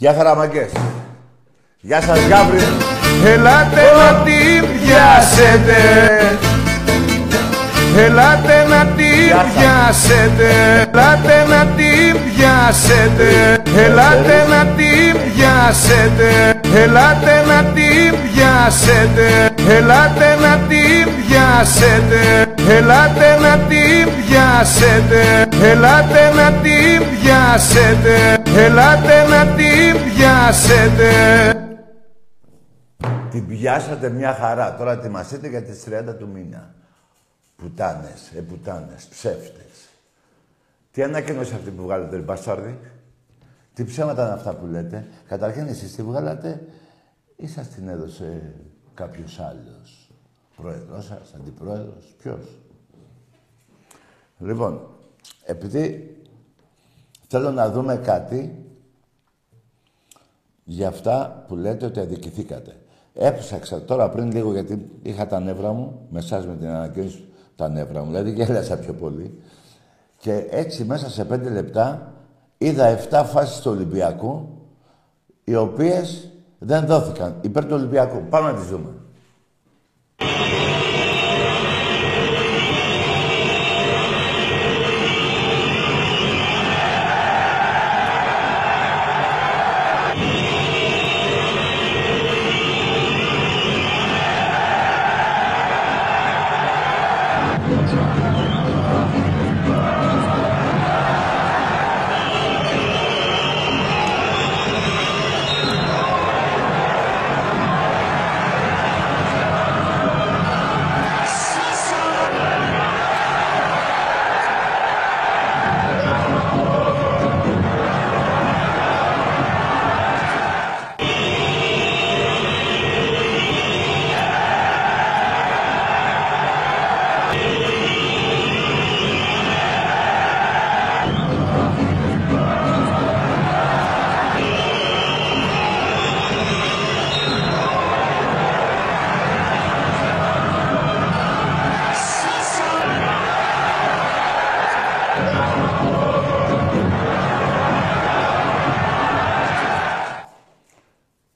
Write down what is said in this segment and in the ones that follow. Γεια χαραμαγκές. Γεια σας Γαβρίλ. Ελάτε να την πιάσετε. Ελάτε να την πιάσετε. Ελάτε να την πιάσετε. Ελάτε να την πιάσετε. Ελάτε να την πιάσετε. Ελάτε να την πιάσετε. Ελάτε να την πιάσετε. Ελάτε να την πιάσετε. Ελάτε να την πιάσετε. Την πιάσατε μια χαρά. Τώρα ετοιμαστείτε για τις 30 του μήνα. Πουτάνες, εμπουτάνες, ψεύτες. Τι ανακοίνωση αυτή που βγάλετε, ρε μπαστάρδι. Τι ψέματα είναι αυτά που λέτε. Καταρχήν εσείς τη βγάλατε ή σας την έδωσε κάποιος άλλος. Πρόεδρος σας, αντιπρόεδρος, ποιος. Λοιπόν, επειδή... θέλω να δούμε κάτι για αυτά που λέτε ότι αδικηθήκατε. Έψαξα τώρα πριν λίγο γιατί είχα τα νεύρα μου, με εσάς με την ανακοίνωση τα νεύρα μου, δηλαδή γέλασα πιο πολύ. Και έτσι μέσα σε 5 λεπτά είδα 7 φάσεις του Ολυμπιακού, οι οποίες δεν δόθηκαν υπέρ του Ολυμπιακού. Πάμε να τις δούμε.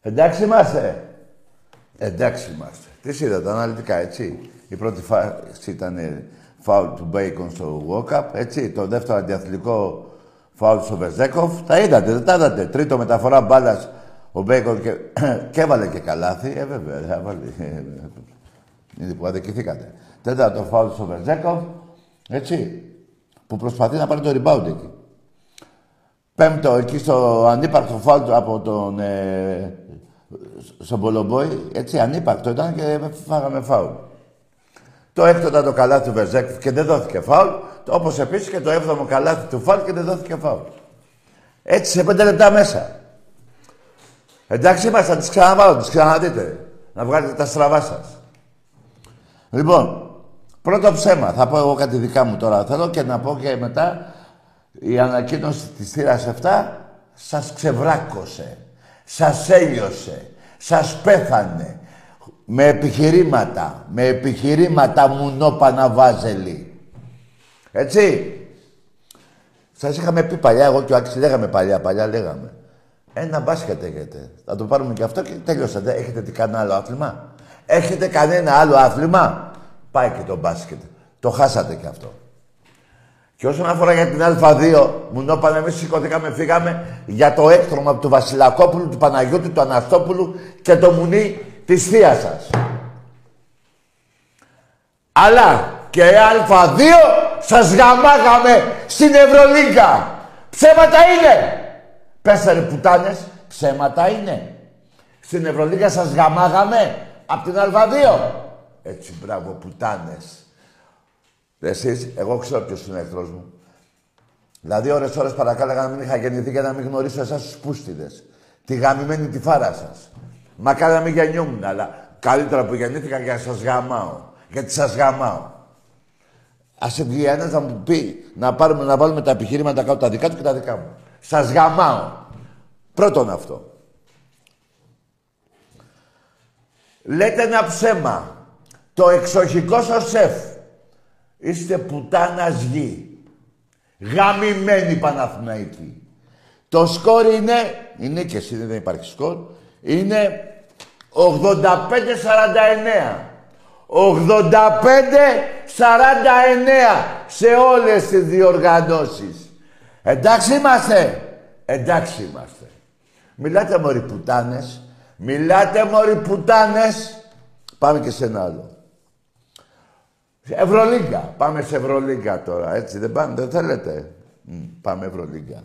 Εντάξει είμαστε. Εντάξει είμαστε. Τις είδατε αναλυτικά, έτσι. Η πρώτη φάση ήταν φάουλ του Μπέικον στο walk-up, έτσι. Το δεύτερο αντιαθλητικό φάουλ στο Βεζέκοφ. Τα είδατε, δεν τα είδατε. Τρίτο μεταφορά μπάλας ο Μπέικον και, και έβαλε και καλάθι. Βέβαια, θα βάλει. Είναι που αδικηθήκατε. Τέταρτο φάουλ στο Βεζέκοφ, έτσι. Που προσπαθεί να πάρει το rebound εκεί. Πέμπτο, εκεί στο ανύπαρκτο φάουλ από τον... στον Πολομπόη, έτσι ανύπαρκτο ήταν και φάγαμε φάουλ. Το 6ο ήταν το καλάθι του Βεζέκοφ και δεν δόθηκε φάουλ, όπως επίσης και το 7ο καλάθι του Φαλ και δεν δόθηκε φάουλ. Έτσι σε 5 λεπτά μέσα. Εντάξει είμαστε, θα τις ξαναβάλω, τις ξαναδείτε. Να βγάλετε τα στραβά σας. Λοιπόν, πρώτο ψέμα. Θα πω εγώ κάτι δικά μου τώρα. Θέλω και να πω και μετά η ανακοίνωση της θύρας 7 σας ξεβράκωσε. Σας έλειωσε. Σας πέθανε. Με επιχειρήματα. Με επιχειρήματα μουνόπανα βάζελη. Έτσι. Σας είχαμε πει παλιά, εγώ και ο Άκης λέγαμε παλιά λέγαμε. Ένα μπάσκετ έχετε. Θα το πάρουμε και αυτό και τελειώσατε. Έχετε κανένα άλλο άθλημα. Έχετε κανένα άλλο άθλημα. Πάει και το μπάσκετ. Το χάσατε και αυτό. Και όσον αφορά για την Α2, μουνόπανα, εμείς σηκωθήκαμε, φύγαμε για το έκτρωμα του Βασιλακόπουλου, του Παναγιώτη, του Αναστόπουλου και το μουνί της θείας σας. Αλλά και Α2 σας γαμάγαμε στην Ευρωλίγκα. Ψέματα είναι. Πέστε ρε πουτάνες, ψέματα είναι. Στην Ευρωλίγκα σας γαμάγαμε από την Α2. Έτσι μπράβο πουτάνες. Εσείς, εγώ ξέρω ποιος είναι ο εχθρός μου. Δηλαδή ώρες παρακάλεγα να μην είχα γεννηθεί για να μην γνωρίσω εσάς τους πούστιδες. Τη γαμημένη τη φάρα σας. Μακάρι να μην γεννιόμουν, αλλά καλύτερα που γεννήθηκα για να σας γαμάω. Γιατί σας γαμάω. Ας βγει ένας να μου πει να βάλουμε τα επιχειρήματα κάτω, τα δικά του και τα δικά μου. Σας γαμάω. Πρώτον αυτό. Λέτε ένα ψέμα. Το εξοχικό σας σεφ. Είστε πουτάνας γη. Γαμημένη Παναθηναϊκή. Το σκορ είναι και εσύ δεν υπάρχει σκορ, είναι 85-49. 85-49 σε όλες τις διοργανώσεις. Εντάξει είμαστε. Εντάξει είμαστε. Μιλάτε μωρί πουτάνες. Μιλάτε μωρί πουτάνες. Πάμε και σε ένα άλλο. Ευρωλίγκα. Πάμε σε Ευρωλίγκα τώρα, έτσι δεν πάμε, δεν θέλετε. Πάμε Ευρωλίγκα.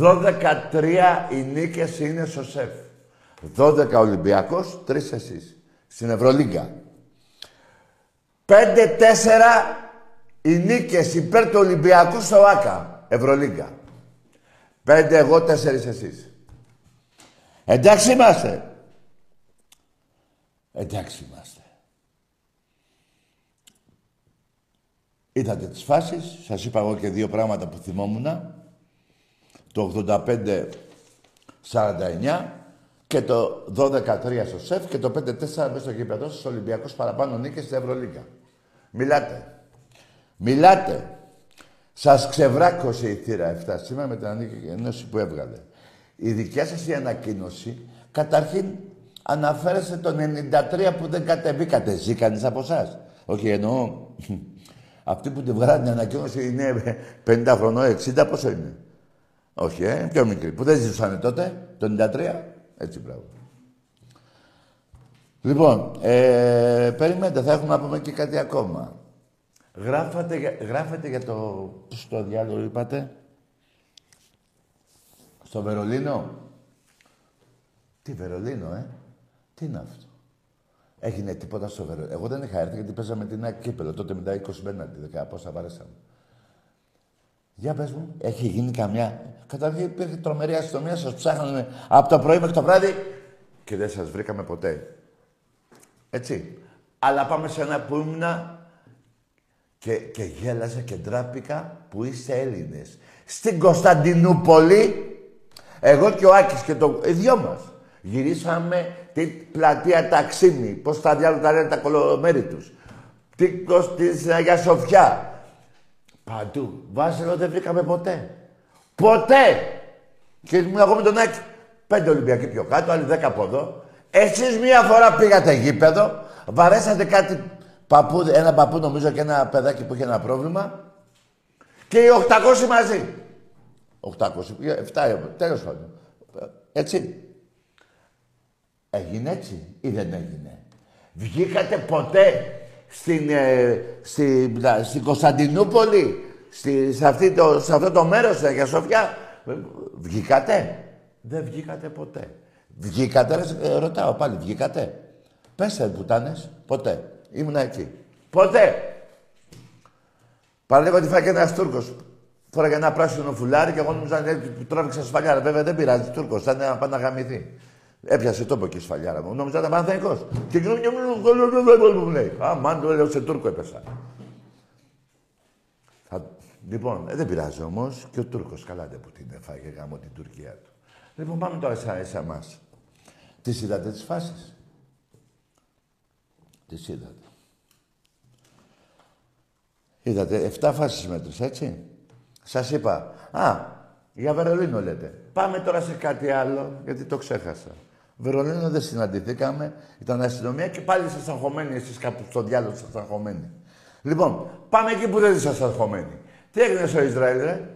12-3 οι νίκες είναι στο σεφ. 12 Ολυμπιακός, 3 εσείς. Στην Ευρωλίγκα. 5-4 οι νίκες υπέρ του Ολυμπιακού στο ΆΚΑ. Ευρωλίγκα. 5 εγώ, 4 εσείς. Εντάξει είμαστε. Εντάξει είμαστε. Είδατε τις φάσεις. Σας είπα εγώ και δύο πράγματα που θυμόμουνα. Το 85-49 και το 12-3 στο ΣΕΦ και το 5-4 μέσα στο γήπεδο στους Ολυμπιακούς παραπάνω νίκες στην Ευρωλίγκα. Μιλάτε. Σας ξεβράκωσε η θύρα 7 σήμερα με την ανακοίνωση που έβγαλε. Η δικιά σας η ανακοίνωση καταρχήν αναφέρεστε το 93 που δεν κατεβήκατε. Ζει κανείς από εσάς. Όχι εννοώ. Αυτή που τη βγάλανε την ανακοίνωση είναι 50 χρονών, 60, πόσο είναι. Όχι, πιο μικρή. Που δεν ζήσανε τότε, το 93. Έτσι, μπράβο. Λοιπόν, περιμένετε, θα έχουμε να πούμε και κάτι ακόμα. Γράφετε για το... στο διάλογο είπατε. Στο Βερολίνο. Τι Βερολίνο, Τι είναι αυτό. Έγινε τίποτα στο Βερολίνο. Εγώ δεν είχα έρθει γιατί παίζαμε την ΑΕΚ κύπελλο. Τότε μετά 20 μένα, τη 10, πόσα βαρέσαμε. Για πες μου, έχει γίνει καμιά. Καταρχήν υπήρχε τρομερή αστυνομία, σας ψάχνανε από το πρωί μέχρι το βράδυ και δεν σας βρήκαμε ποτέ. Έτσι. Αλλά πάμε σε ένα που ήμουνα και γέλασα και ντράπηκα που είστε Έλληνες. Στην Κωνσταντινούπολη, εγώ και ο Άκης και το δυο μας. Γυρίσαμε την πλατεία Ταξίμι, πώς τα διάλογα τα λένε τα κολομέρη τους. Στην Αγία Σοφιά. Παντού. Βάζελο δεν βρήκαμε ποτέ. Ποτέ! Και ήμουν εγώ με τον Άκη. 5 Ολυμπιακοί πιο κάτω, άλλοι 10 από εδώ. Εσείς μία φορά πήγατε γήπεδο, βαρέσατε κάτι παππού, ένα παππού νομίζω και ένα παιδάκι που είχε ένα πρόβλημα. Και οι 800 μαζί. 800, 7, τέλος πάντων. Έτσι. Έγινε έτσι ή δεν έγινε. Βγήκατε ποτέ στην Κωνσταντινούπολη, σε αυτό το μέρος, στην Αγία Σοφιά. Βγήκατε. Δεν βγήκατε ποτέ. Βγήκατε, ρωτάω πάλι, βγήκατε. Πέστε πουτάνες, ποτέ. Ήμουνα εκεί. Ποτέ. Παραλίγο ότι φάγε ένας Τούρκος. Φοράγε ένα πράσινο φουλάρι και εγώ νόμιζα ότι τράβηξα σφαλιάρα. Βέβαια δεν πειράζει, Τούρκο, θα είναι να πάει να γαμηθεί. Έπιασε τόπο και η σφαλιάρα μου. Νόμιζα ότι ήταν Παναθηναϊκός. Και γινόταν μου λέει. Αμάν, το λέω σε Τούρκο έπεσα. Λοιπόν, δεν πειράζει όμως και ο Τούρκος. Καλά δεν που την έφαγε γάμο την Τουρκία του. Λοιπόν, πάμε τώρα σε εμάς. Τις είδατε τις φάσεις. Τις είδατε. Είδατε, 7 φάσεις μέτρησα, έτσι. Σας είπα, για Βερολίνο λέτε. Πάμε τώρα σε κάτι άλλο, γιατί το ξέχασα. Βερολίνο δεν συναντηθήκαμε, ήταν αστυνομία και πάλι σας αγχωμένοι εσείς κάπου στο διάλογο σας αγχωμένοι. Λοιπόν, πάμε εκεί που δεν σας αγχωμένοι. Τι έγινε στο Ισραήλ, ρε.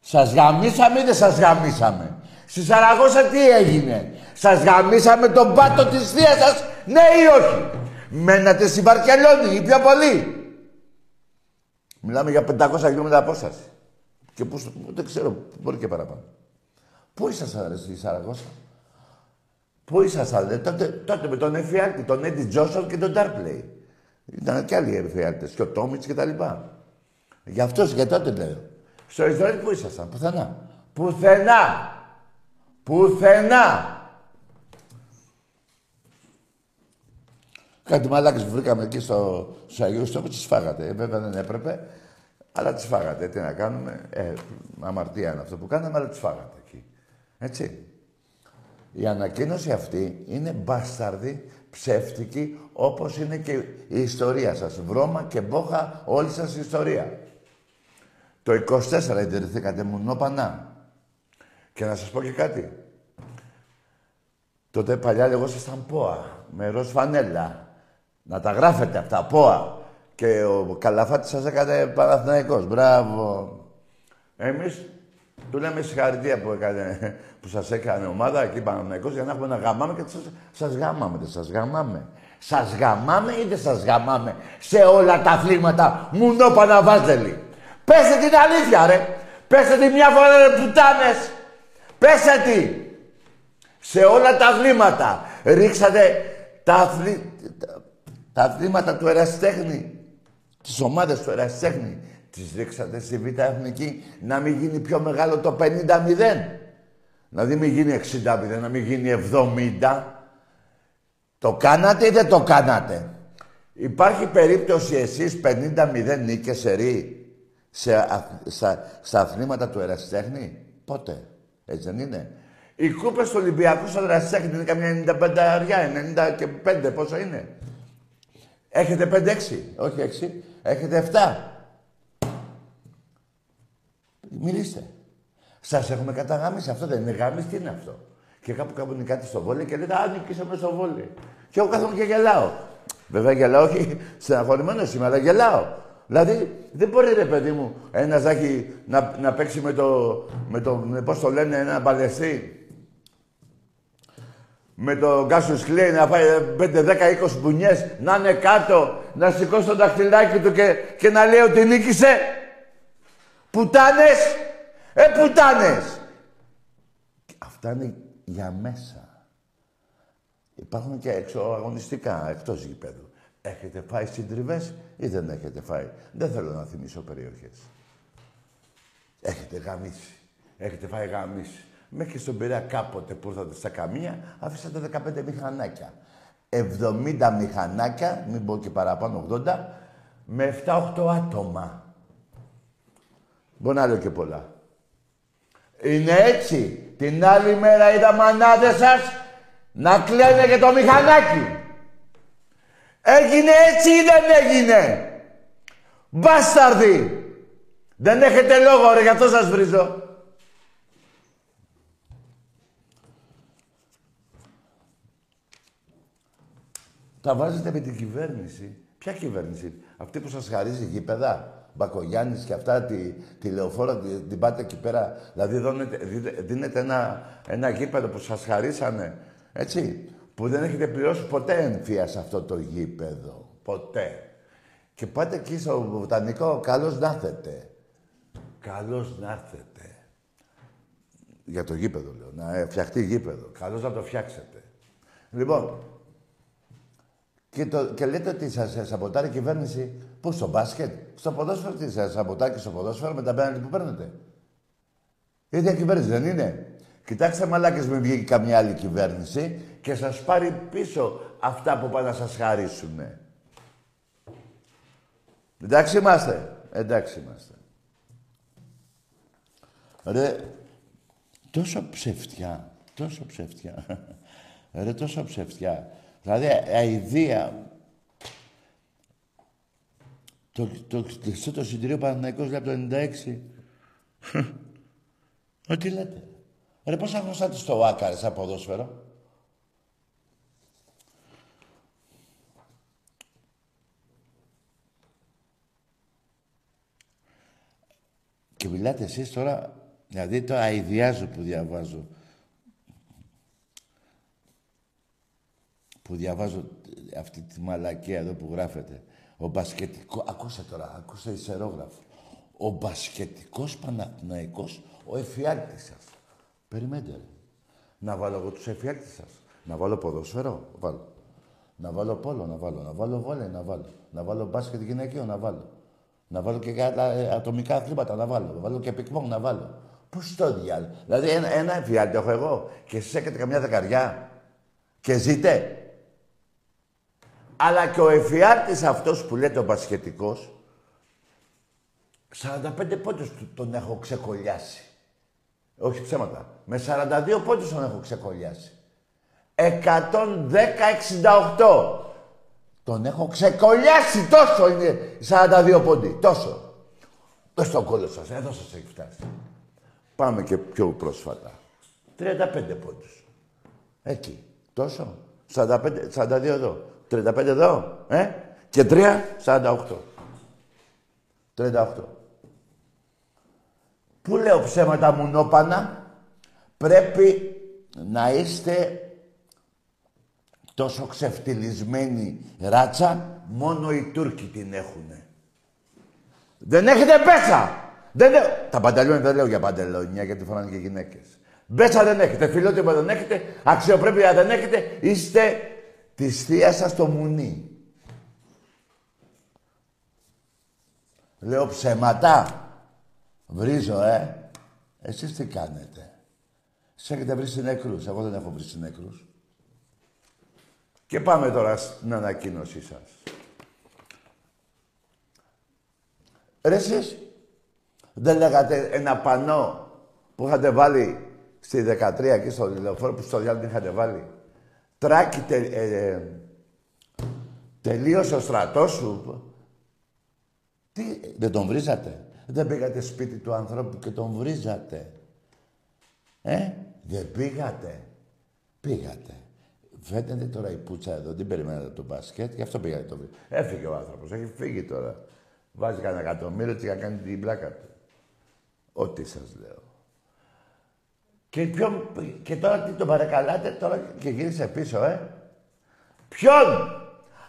Σας γαμίσαμε ή δεν σας γαμίσαμε. Στη Σαραγώσα τι έγινε. Σας γαμίσαμε τον πάτο της θείας σας, ναι ή όχι. Μένατε στη Βαρκελόνη, οι πιο πολλοί. Μιλάμε για 500 χιλιόμετρα απόσταση. Και πώς, δεν ξέρω, μπορεί και παραπάνω. Πού ήσασταν, ρε, στη Σαραγώσα. Πού ήσασταν, ρε, τότε με τον εφιάλτη, τον Έντι Τζόσον και τον Ντάρπλεϊ. Ήταν και άλλοι εφιάλτες, και ο Τόμιτς και τα λοιπά. Γι' αυτό και τότε λέω. Στο Ισραήλ πού ήσασταν, πουθενά. Πουθενά! Πουθενά! Κάτι μαλάκες που βρήκαμε εκεί στους Αγίους Τόπους, τις φάγατε. Βέβαια δεν έπρεπε, αλλά τις φάγατε. Τι να κάνουμε, αμαρτία είναι αυτό που κάναμε, αλλά τις φάγατε εκεί. Έτσι. Η ανακοίνωση αυτή είναι μπάσταρδη, ψεύτικη, όπως είναι και η ιστορία σας. Βρώμα και μπόχα όλη σας η ιστορία. Το 24 εντηρηθήκατε μουνόπανα. Και να σας πω και κάτι. Τότε παλιά λεγόσασταν ΠΟΑ, με ροζ φανέλα. Να τα γράφετε αυτά, ΠΟΑ. Και ο Καλαφάτης σας έκανε Παναθηναϊκός. Μπράβο. Εμείς του λέμε συγχαρητήρια που σας έκανε ομάδα εκεί Παναθηναϊκός για να έχουμε να γαμάμε και σας γαμάμε, δεν σας γαμάμε. Σας γαμάμε ή δεν σας γαμάμε σε όλα τα αθλήματα μουνόπανα βάζελη. Πέστε την αλήθεια, ρε. Πέστε τη μια φορά, ρε, πουτάνες. Πέστε τη. Σε όλα τα αθλήματα. Ρίξατε τα αθλήματα του ερασιτέχνη, τις ομάδες του ερασιτέχνη. Τις ρίξατε στη Β' Εθνική να μην γίνει πιο μεγάλο το 50-0. Δηλαδή μην γίνει 60-0, να μην γίνει 70. Το κάνατε ή δεν το κάνατε. Υπάρχει περίπτωση εσείς 50-0 νίκες σε ρί στα αθλήματα του ερασιτέχνη. Πότε. Έτσι δεν είναι. Οι κούπες του Ολυμπιακού στον ερασιτέχνη είναι καμιά 95 αριά, 95 πόσο είναι. Έχετε 5-6, όχι 6, έχετε 7. Μιλήστε. Σας έχουμε καταγάμισει, αυτό δεν είναι γάμις, τι είναι αυτό. Και κάπου είναι κάτι στο βόλιο και λέτε «Α, νικήσαμε στο βόλιο». Και εγώ κάθομαι και γελάω. Βέβαια γελάω, όχι στεναχωρημένος είμαι, αλλά γελάω. Δηλαδή, δεν μπορεί, ρε παιδί μου, ένας να παίξει με πώς το λένε, ένα παλαιστή. Με τον Κάσιους Κλέη να πάει 5-10-20 μπουνιές, να είναι κάτω, να σηκώσει το δαχτυλάκι του και να λέει ότι νίκησε. Πουτάνες! Πουτάνες! Αυτά είναι για μέσα. Υπάρχουν και εξωαγωνιστικά, εκτός γηπέδου. Έχετε φάει συντριβές ή δεν έχετε φάει. Δεν θέλω να θυμίσω περιοχές. Έχετε γαμίσει. Έχετε φάει γαμίσει. Μέχρι στον Πειραιά κάποτε που ήρθατε στα καμία, αφήσατε 15 μηχανάκια. 70 μηχανάκια, μην πω και παραπάνω 80, με 7-8 άτομα. Μπορεί να λέω και πολλά. Είναι έτσι. Την άλλη μέρα είδα μανάδες σας να κλαίνε και το μηχανάκι. Έγινε έτσι ή δεν έγινε. Μπάσταρδοι. Δεν έχετε λόγο, ρε, γι' αυτό σας βρίζω. Τα βάζετε με την κυβέρνηση. Ποια κυβέρνηση. Αυτή που σας χαρίζει γήπεδα. Μπακογιάννης και αυτά, τη Λεωφόρα, την πάτε εκεί πέρα. Δηλαδή δίνετε ένα γήπεδο που σας χαρίσανε. Έτσι. Που δεν έχετε πληρώσει ποτέ εμφία σε αυτό το γήπεδο. Ποτέ. Και πάτε εκεί στο Βοτανικό, καλώς να έρθετε. Καλώς να έρθετε. Για το γήπεδο λέω, να φτιαχτεί γήπεδο. Καλώς να το φτιάξετε. Λοιπόν, Και λέτε ότι σας σαμποτάρει η κυβέρνηση. Πού, στο μπάσκετ, στο ποδόσφαιρο, τι σας σαμποτάρει στο ποδόσφαιρο με τα πέναλτι που παίρνετε. Η ίδια κυβέρνηση δεν είναι. Κοιτάξτε, μαλάκες, μην βγει καμιά άλλη κυβέρνηση και σας πάρει πίσω αυτά που πάνε να σας χαρίσουνε. Εντάξει είμαστε. Εντάξει είμαστε. Ρε, τόσο ψευτιά, τόσο ψευτιά. Ρε, τόσο ψευτιά. Δηλαδή, αηδία. Το συντηρίο Παναθηναϊκός λέει από το 96. Ό,τι λέτε. Ρε, πώς θα γνωστάτε στο Άκα, σαν ποδόσφαιρο. Και μιλάτε εσείς τώρα, δηλαδή το αηδιάζω που διαβάζω. Που διαβάζω αυτή τη μαλακία εδώ που γράφεται. Ο μπασκετικός... Ακούστε τώρα, ακούστε ισερόγραφο. Ο μπασκετικός Παναθηναϊκός, ο εφιάλτης σας. Περιμέντε, ρε. Να βάλω εγώ τους εφιάλτης σας. Να βάλω ποδόσφαιρο, βάλω. Να βάλω πόλο, να βάλω. Να βάλω βόλεϊ, να βάλω. Να βάλω μπάσκετ γυναικείο, να βάλω. Να βάλω και ατομικά αθλήματα, να βάλω. Να βάλω και πικμόν, να βάλω. Πώς το διάλογο. Δηλαδή, ένα εφιάλτη έχω εγώ και εσείς έχετε καμιά δεκαριά. Και ζείτε. Αλλά και ο εφιάλτης αυτός που λέτε ο μπασκετικός, 45 πόντους τον έχω ξεκολλιάσει. Όχι ψέματα. Με 42 πόντους τον έχω ξεκολλιάσει. 110-68. Τον έχω ξεκολλιάσει, τόσο είναι 42 πόντι, τόσο. Δώσε τον κόλλο σας, εδώ σας έχει φτάσει. Πάμε και πιο πρόσφατα. 35 πόντους. Εκεί, τόσο. 42 εδώ, 35 εδώ, και 3, 48. 38. Που λέω ψέματα μουνόπανα, πρέπει να είστε... Τόσο ξεφτυλισμένη ράτσα, μόνο οι Τούρκοι την έχουνε. Δεν έχετε μπέσα! Δεν... Τα πανταλόνια δεν λέω για πανταλόνια, γιατί φοράνε και γυναίκες. Μπέσα δεν έχετε, φιλότυπο δεν έχετε, αξιοπρέπεια δεν έχετε, είστε της θείας σας το μουνί. Λέω ψέματα. Βρίζω, Εσείς τι κάνετε. Εσείς έχετε βρει συνεκρούς, εγώ δεν έχω βρει συνεκρούς. Και πάμε τώρα στην ανακοίνωσή σας. Ρε εσείς, δεν λέγατε ένα πανό που είχατε βάλει στη 13 εκεί στο λεωφόρο, που στο διάλειμμα είχατε βάλει. Τράκη, τελείωσε ο στρατός σου. Τι, δεν τον βρίζατε. Δεν πήγατε σπίτι του ανθρώπου και τον βρίζατε. Δεν πήγατε. Πήγατε. Φαίνεται τώρα η πουτσα εδώ, την περιμένατε το μπασκέτ, γι' αυτό πήγατε το βρήκα. Έφυγε ο άνθρωπος, έχει φύγει τώρα. Βάζει κανένα εκατομμύριο και θα κάνει την πλάκα του. Ό,τι σας λέω. Και τώρα τι τον παρακαλάτε, τώρα και γύρισε πίσω, Ποιον!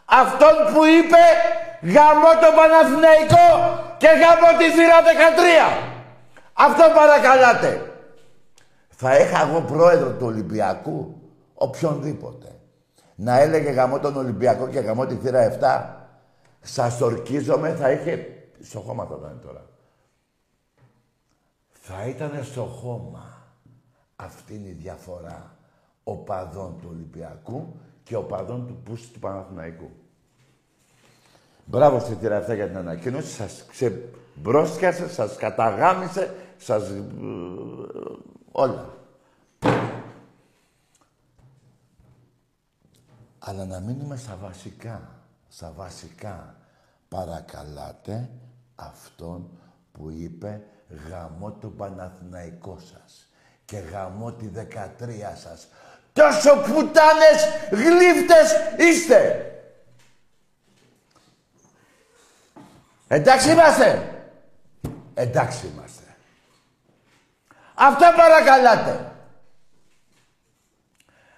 Αυτόν που είπε γαμώ το Παναθηναϊκό και γαμώ τη θύρα 13! Αυτόν παρακαλάτε! Θα είχα εγώ πρόεδρο του Ολυμπιακού. Οποιονδήποτε. Να έλεγε γαμώ τον Ολυμπιακό και γαμώ τη θύρα 7. Σας ορκίζομαι, θα είχε... Στο χώμα θα ήταν τώρα. Θα ήταν στο χώμα. Αυτή είναι η διαφορά οπαδών του Ολυμπιακού και οπαδών του πούστη του Παναθηναϊκού. Μπράβο στη θύρα 7 για την ανακοίνωση. Σας ξεμπρόσκιασε, σας καταγάμισε, σας... όλα. Αλλά να μείνουμε στα βασικά. Στα βασικά. Παρακαλάτε αυτόν που είπε γαμώ τον Παναθηναϊκό σας και γαμώ τη 13 σας. Τόσο πουτάνες γλύφτες είστε! Εντάξει είμαστε! Εντάξει είμαστε. Αυτά παρακαλάτε.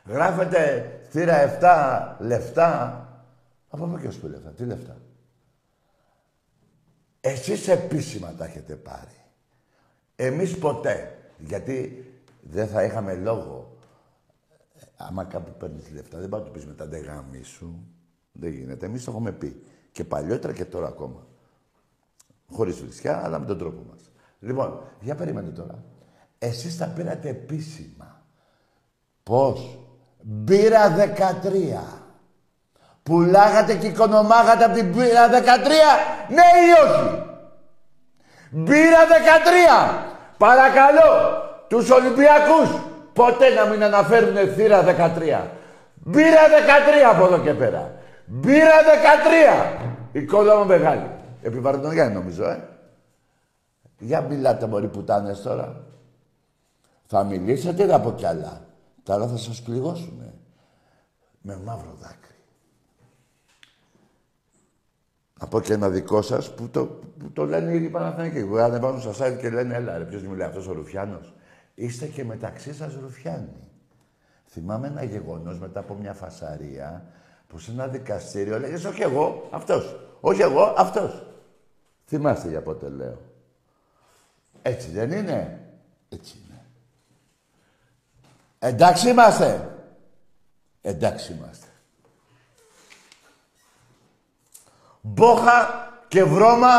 Γράφετε... Θύρα 7 λεφτά. Από πού και ως πού λεφτά, τι λεφτά. Εσείς επίσημα τα έχετε πάρει. Εμείς ποτέ. Γιατί δεν θα είχαμε λόγο. Άμα κάπου παίρνεις λεφτά, δεν πάει να του πεις μετά, δεν γαμίσου. Δεν γίνεται. Εμείς το έχουμε πει. Και παλιότερα και τώρα ακόμα. Χωρίς βρισιά, αλλά με τον τρόπο μας. Λοιπόν, για περίμενε τώρα. Εσείς τα πήρατε επίσημα. Πώς? Μπύρα 13. Πουλάγατε και οικονομάγατε από την μπύρα 13. Ναι ή όχι? Μπύρα 13. Παρακαλώ, τους Ολυμπιακούς, ποτέ να μην αναφέρουν θύρα 13. Μπύρα 13 από εδώ και πέρα. Μπύρα 13. Η κόλλα μου μεγάλη. Επιβαρυνογέννη νομίζω, Για μιλάτε μωρί πουτάνες τώρα. Θα μιλήσετε να πω κι άλλα. Τα άλλα θα σας πληγώσουνε. Με μαύρο δάκρυ. Να πω και ένα δικό σας που το λένε ήδη Παναθηναϊκοί. Που ανεβάζουν στα site και λένε έλα ρε, ποιος μιλάει αυτός ο Ρουφιάνος. Είστε και μεταξύ σας Ρουφιάνοι. Θυμάμαι ένα γεγονός μετά από μια φασαρία που σε ένα δικαστήριο λέγες όχι εγώ, αυτός. Όχι εγώ, αυτός. Θυμάστε για πότε λέω. Έτσι δεν είναι. Έτσι είναι. Εντάξει είμαστε. Εντάξει είμαστε. Μπόχα και βρώμα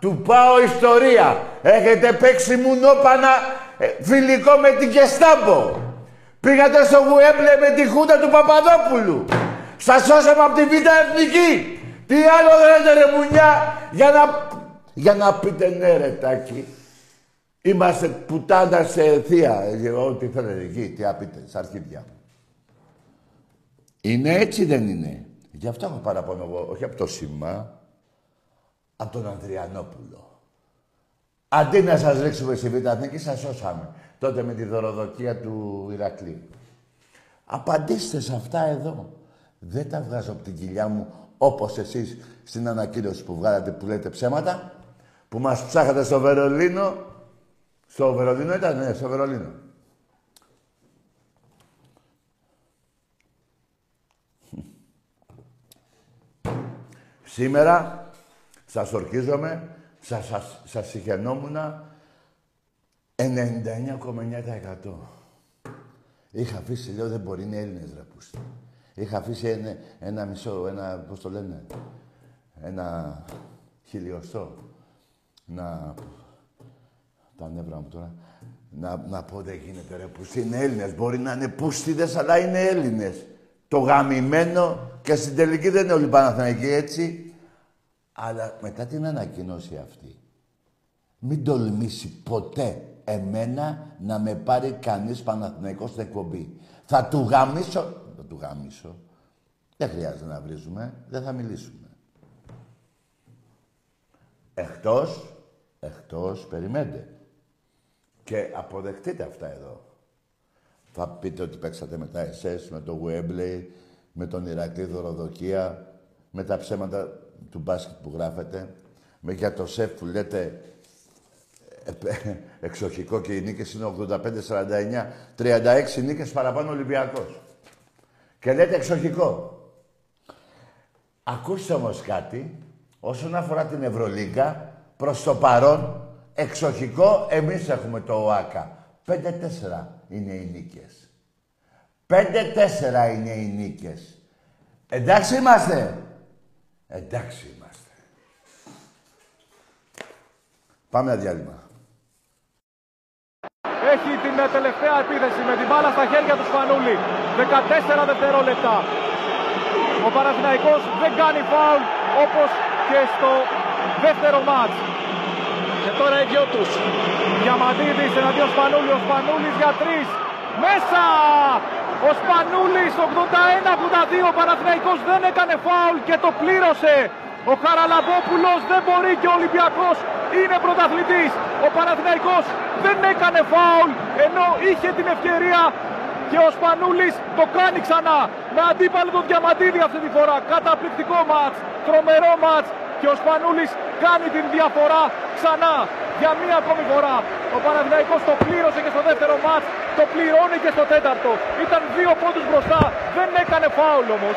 του πάω ιστορία. Έχετε παίξει μουνόπανα φιλικό με την Κεστάμπο. Πήγατε στο Γουέμπλε με τη χούντα του Παπαδόπουλου. Σας σώσαμε από τη Β' Εθνική. Τι άλλο λέτε ρε μουνιά για να πείτε ναι ρε τάκι. Είμαστε πουτάνα σε θεία, ό,τι θέλετε εκεί, τι απείτε, σ' αρχίδια. Είναι έτσι δεν είναι. Γι' αυτό έχω παραπονώ εγώ, όχι από το σήμα, από τον Ανδριανόπουλο. Αντί να σας ρίξουμε στη Β' Εθνική, σας σώσαμε. Τότε με τη δωροδοκία του Ηρακλή. Απαντήστε σε αυτά εδώ. Δεν τα βγάζω από την κοιλιά μου, όπως εσείς στην ανακοίνωση που βγάλατε που λέτε ψέματα, που μας ψάχατε στο Βερολίνο. Στο Βερολίνο ήταν, ναι, στο Βερολίνο. Σήμερα σας ορκίζομαι, σας συχαινόμουνα 99,9%. Είχα αφήσει, λέω, δεν μπορεί, είναι Έλληνες ραπούστη. Είχα αφήσει ένα μισό, ένα, πώς το λένε, ένα χιλιοστό να... Τα νεύρα μου τώρα. Να πω δεν γίνεται ρε πούστη, είναι Έλληνες. Μπορεί να είναι πούστιδες, αλλά είναι Έλληνες. Το γαμημένο και στην τελική δεν είναι όλοι Παναθηναϊκοί έτσι. Αλλά μετά την ανακοίνωση αυτή, μην τολμήσει ποτέ εμένα να με πάρει κανείς Παναθηναϊκός στην εκπομπή. Θα του γαμίσω. Θα του γαμίσω. Δεν χρειάζεται να βρίζουμε, δεν θα μιλήσουμε. Εκτός, περιμένετε. Και αποδεχτείτε αυτά εδώ. Θα πείτε ότι παίξατε με τα SS, με το Γουέμπλεϊ, με τον Ηρακλή δωροδοκία, με τα ψέματα του μπάσκετ που γράφετε, με για το σεφ που λέτε εξοχικό και οι νίκες είναι 85-49, 36 νίκες παραπάνω Ολυμπιακός. Και λέτε εξοχικό. Ακούστε όμως κάτι, όσον αφορά την Ευρωλίγκα, προς το παρόν, εξοχικό, εμείς έχουμε το ΟΑΚΑ. 5-4 είναι οι νίκες. 5-4 είναι οι νίκες. Εντάξει είμαστε. Εντάξει είμαστε. Πάμε ένα διάλειμμα. Έχει την τελευταία επίθεση με την μπάλα στα χέρια του Σπανούλη. 14 δευτερόλεπτα. Ο Παναθηναϊκός δεν κάνει φάουλ όπως και στο δεύτερο μάτς. Και τώρα οι δυο τους. Διαμαντίδης εναντίον Σπανούλη. Ο Σπανούλης για τρεις. Μέσα! Ο Σπανούλης 81-82. Ο Παναθηναϊκός δεν έκανε φάουλ και το πλήρωσε. Ο Χαραλαμπόπουλος δεν μπορεί και ο Ολυμπιακός είναι πρωταθλητής. Ο Παναθηναϊκός δεν έκανε φάουλ ενώ είχε την ευκαιρία και ο Σπανούλης το κάνει ξανά. Με αντίπαλο τον Διαμαντίδη αυτή τη φορά. Καταπληκτικό μάτς. Τρομερό μάτς. Και ο Σπανούλης κάνει την διαφορά ξανά για μία ακόμη φορά. Ο Παναθηναϊκός το πλήρωσε και στο δεύτερο μάτς, το πληρώνει και στο τέταρτο. Ήταν 2 πόντους μπροστά, δεν έκανε φάουλ όμως.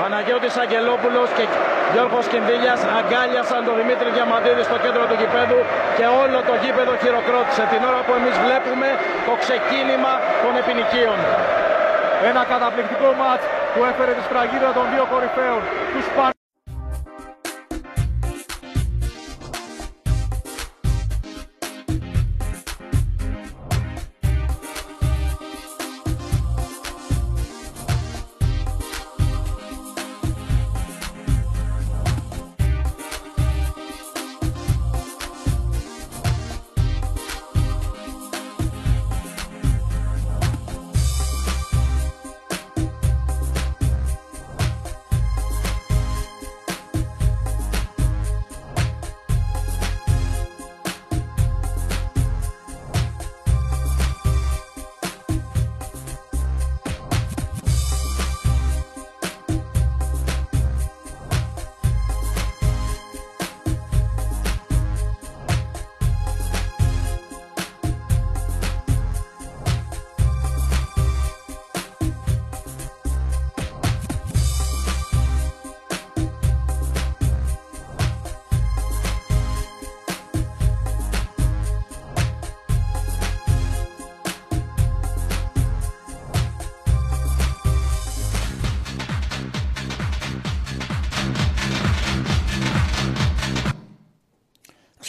Παναγιώτης Αγγελόπουλος και Γιώργος Κινδύλιας αγκάλιασαν τον Δημήτρη Διαμαντίδη στο κέντρο του γηπέδου και όλο το γήπεδο χειροκρότησε την ώρα που εμείς βλέπουμε το ξεκίνημα των επινοικίων. Ένα καταπληκτικό μάτς που έφερε τη σφραγίδα των δύο κορυφαίων, του Σπανού.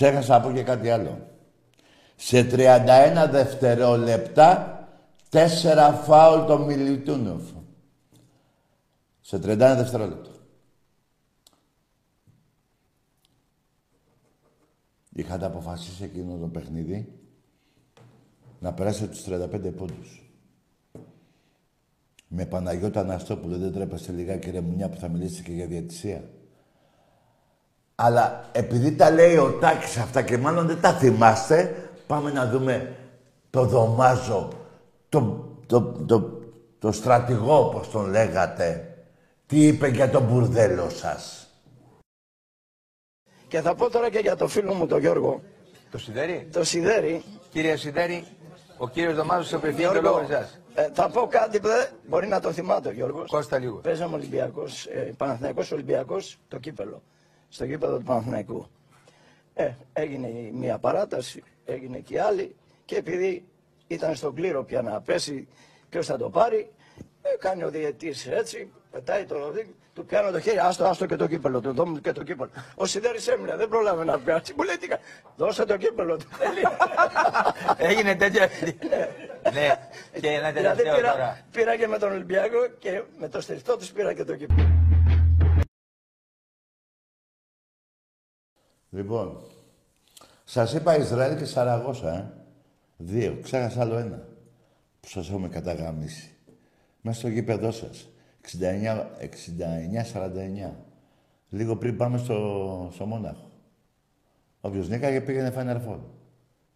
Ξέχασα να πω και κάτι άλλο. Σε 31 δευτερόλεπτα, 4 φάουλ το Μιλουτούνοφ. Σε 31 δευτερόλεπτα. Είχατε αποφασίσει εκείνο το παιχνίδι να περάσετε τους 35 πόντους. Με Παναγιώτα Αναστόπουλο, δεν τρέπεστε λιγάκι ρε μουνιά που θα μιλήσετε και για διαιτησία. Αλλά επειδή τα λέει ο Τάκης αυτά και μάλλον δεν τα θυμάστε, πάμε να δούμε το Δωμάζο, το στρατηγό, όπως τον λέγατε. Τι είπε για τον μπουρδέλο σας. Και θα πω τώρα και για το φίλο μου τον Γιώργο. Το Σιδέρι. Το Σιδέρι. Κύριε Σιδέρι, ο κύριος Δωμάζος σε απευθύνει το λόγο εσάς. Θα πω κάτι που μπορεί να το θυμάται ο Γιώργος. Κόστα λίγο. Παίζαμε Ολυμπιακός, Παναθηναϊκός Ολυμπιακός, το κύπελο. Στο γήπεδο του Παναθηναϊκού. Έγινε μια παράταση, έγινε και η άλλη και επειδή ήταν στον κλήρο πια να πέσει ποιος θα το πάρει, κάνει ο διαιτής έτσι, πετάει το ροδί, του πιάνω το χέρι, άστο και το κύπελο, του δω και το κύπελο. Ο Σιδέρης έμεινε, δεν πρόλαβε να πιάσει, μου λέει τι κάνει, δώσε το κύπελο του. Έγινε τέτοιο. Ναι, και να τελευταίο τώρα. Πήρα και με τον Ολυμπιακό και με το στριφτό τους πήρα και το κύπελο. Λοιπόν, σας είπα Ισραήλ και Σαραγώσα, Δύο, ξέχασα άλλο ένα που σας έχουμε καταγαμίσει. Μέσα στο γήπεδό σας, 69-49, λίγο πριν πάμε στο Μόναχο. Όποιος νίκαγε πήγαινε Φανερφόν.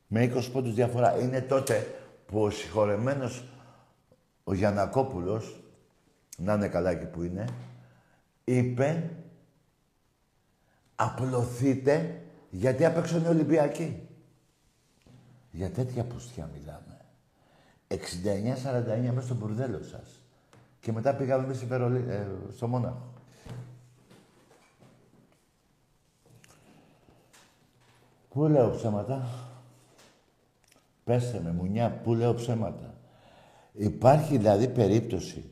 Με 20 πόντους διαφορά. Είναι τότε που ο συγχωρεμένος ο Γιαννακόπουλος, να είναι καλά εκεί που είναι, είπε απλωθείτε, γιατί απ' έξω είναι Ολυμπιακοί. Για τέτοια πουστιά μιλάμε. 69-49 μέσα στο μπουρδέλο σας. Και μετά πήγαμε εμείς στο Μόναχο. Πού λέω ψέματα. Πέστε με, μουνιά, πού λέω ψέματα. Υπάρχει δηλαδή περίπτωση.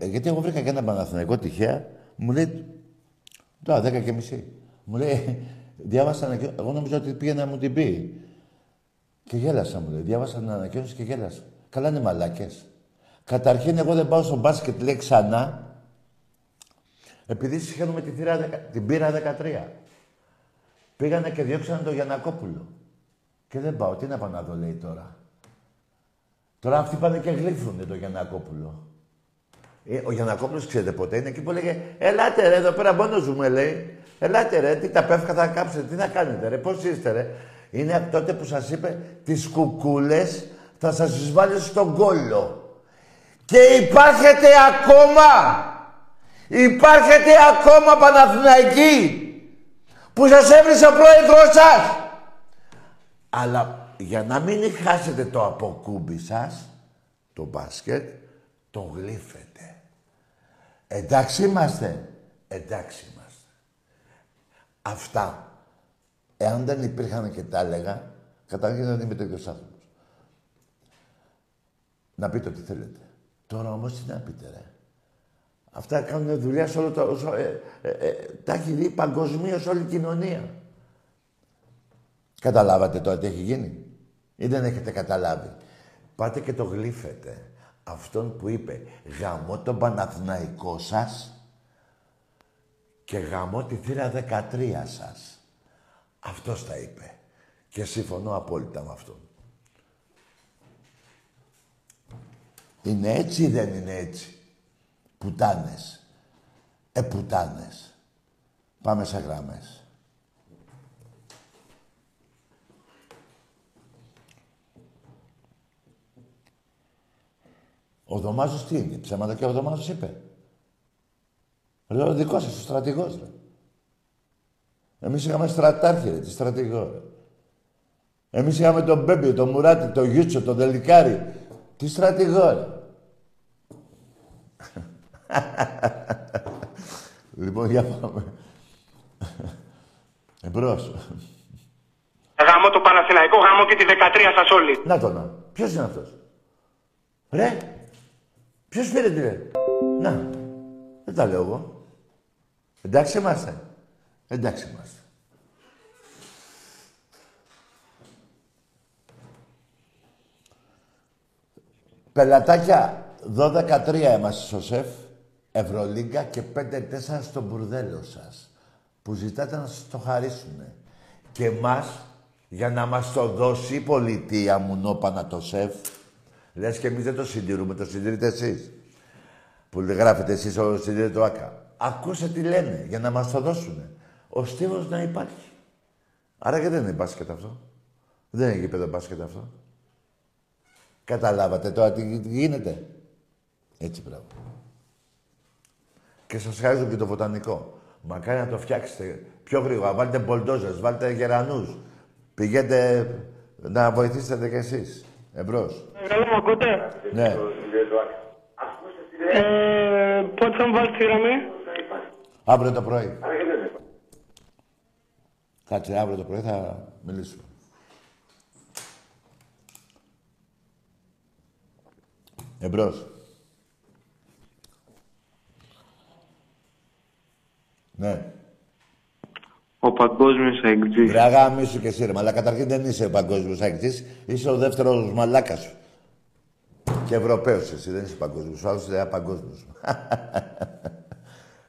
Γιατί εγώ βρήκα και ένα Παναθηναϊκό τυχαία, μου λέει τώρα 10:30. Μου λέει, διάβασα ανακοίνωση. Εγώ νόμιζα ότι πήγαινε να μου την πει. Και γέλασα, μου λέει. Διάβασα την ανακοίνωση και γέλασα. Καλά είναι μαλάκες. Καταρχήν, εγώ δεν πάω στο μπάσκετ, λέει ξανά, επειδή συγχαίρομαι την πύρα 13. Πήγανε και διώξανε τον Γιαννακόπουλο. Και δεν πάω. Τι να πάω να δω, λέει τώρα. Τώρα αυτοί πάνε και γλύφνουνε τον Γιαννακόπουλο. Ο Γιαννακόπουλος, ξέρετε ποτέ, είναι εκεί που έλεγε «Ελάτε ρε, εδώ πέρα μόνο ζούμε», λέει. «Ελάτε ρε, τι τα πέφκα θα κάψετε, τι να κάνετε ρε, πώς είστε ρε». Είναι από τότε που σας είπε «Τις κουκούλες θα σας εισβάλλει στον κόλλο». Και υπάρχετε ακόμα! Υπάρχετε ακόμα, Παναθηναϊκοί! Που σας έβρισε ο πρόεδρος σας! Αλλά για να μην χάσετε το αποκούμπι σας, το μπάσκετ, το γλύφετε. Εντάξει είμαστε. Εντάξει είμαστε. Αυτά. Εάν δεν υπήρχαν και τα έλεγα, καταρχήν δεν είμαι το ίδιος άνθρωπος. Να πείτε ό,τι θέλετε. Τώρα όμως τι να πείτε ρε. Αυτά κάνουν δουλειά σε όλο το... τα έχει δει παγκοσμίως όλη η κοινωνία. Καταλάβατε τώρα τι έχει γίνει. Ή δεν έχετε καταλάβει. Πάτε και το γλύφετε. Αυτόν που είπε γαμώ τον Παναθηναϊκό σας και γαμώ τη θύρα 13 σας. Αυτός τα είπε. Και συμφωνώ απόλυτα με αυτόν. Είναι έτσι ή δεν είναι έτσι. Πουτάνες. Πουτάνες. Πάμε σε γραμμές. Ο Δωμάζος τι είναι, ψέματα και ο Δωμάζος είπε. Λέω, δικό σας, ο στρατηγός, ρε. Εμείς είχαμε στρατάρχη, ρε, τη στρατηγό, ρε. Εμείς είχαμε τον Μπέμπιο, τον Μουράτη, τον Γιούτσο, τον Δελικάρη, τη στρατηγό, ρε. Λοιπόν, για πάμε. Εμπρός. Γαμώ το Παναθηναϊκό, γαμώ και τη 13 σας όλοι. Να το να. Ποιος είναι αυτός. Ρε. Ποιος πήρε τη ρε. Να. Δεν τα λέω εγώ. Εντάξει είμαστε. Εντάξει είμαστε. Πελατάκια. 12-3 είμαστε στο ΣΕΦ, Ευρωλίγκα και 5-4 στο μπουρδέλο σας, που ζητάτε να σας το χαρίσουνε. Και μας, για να μας το δώσει η πολιτεία μου νόπανα το ΣΕΦ, λες και εμείς δεν το συντηρούμε, το συντηρείτε εσείς. Που γράφετε εσείς όλο συντηρείτε το ΆΚΑ. Ακούστε τι λένε, για να μας το δώσουνε. Ο στίβος να υπάρχει. Άρα και δεν είναι μπάσκετ αυτό. Δεν είναι γήπεδο μπάσκετ αυτό. Καταλάβατε τώρα τι γίνεται. Έτσι, μπράβο. Και σας χαρίζω και το βοτανικό. Μακάρι να το φτιάξετε πιο γρήγορα. Βάλτε μπολντόζες, βάλτε γερανούς. Πηγαίνετε να βοηθήσετε κι εσείς. Εμπρός. Μεγάλο, μου ακούτε. Ναι. Πότε θα μου βάλεις τη γραμμή. Αύριο το πρωί. Κάτσε, αύριο το πρωί θα μιλήσουμε. Εμπρός. Ναι. Ο παγκόσμιος αεκτζής. Ρε αγάμισου και εσύ ρε, αλλά καταρχήν δεν είσαι ο παγκόσμιος αεκτζής. Είσαι ο δεύτερος μαλάκας σου. Και Ευρωπαίος εσύ, δεν είσαι παγκόσμιος. Ο άλλος είσαι απαγκόσμιος.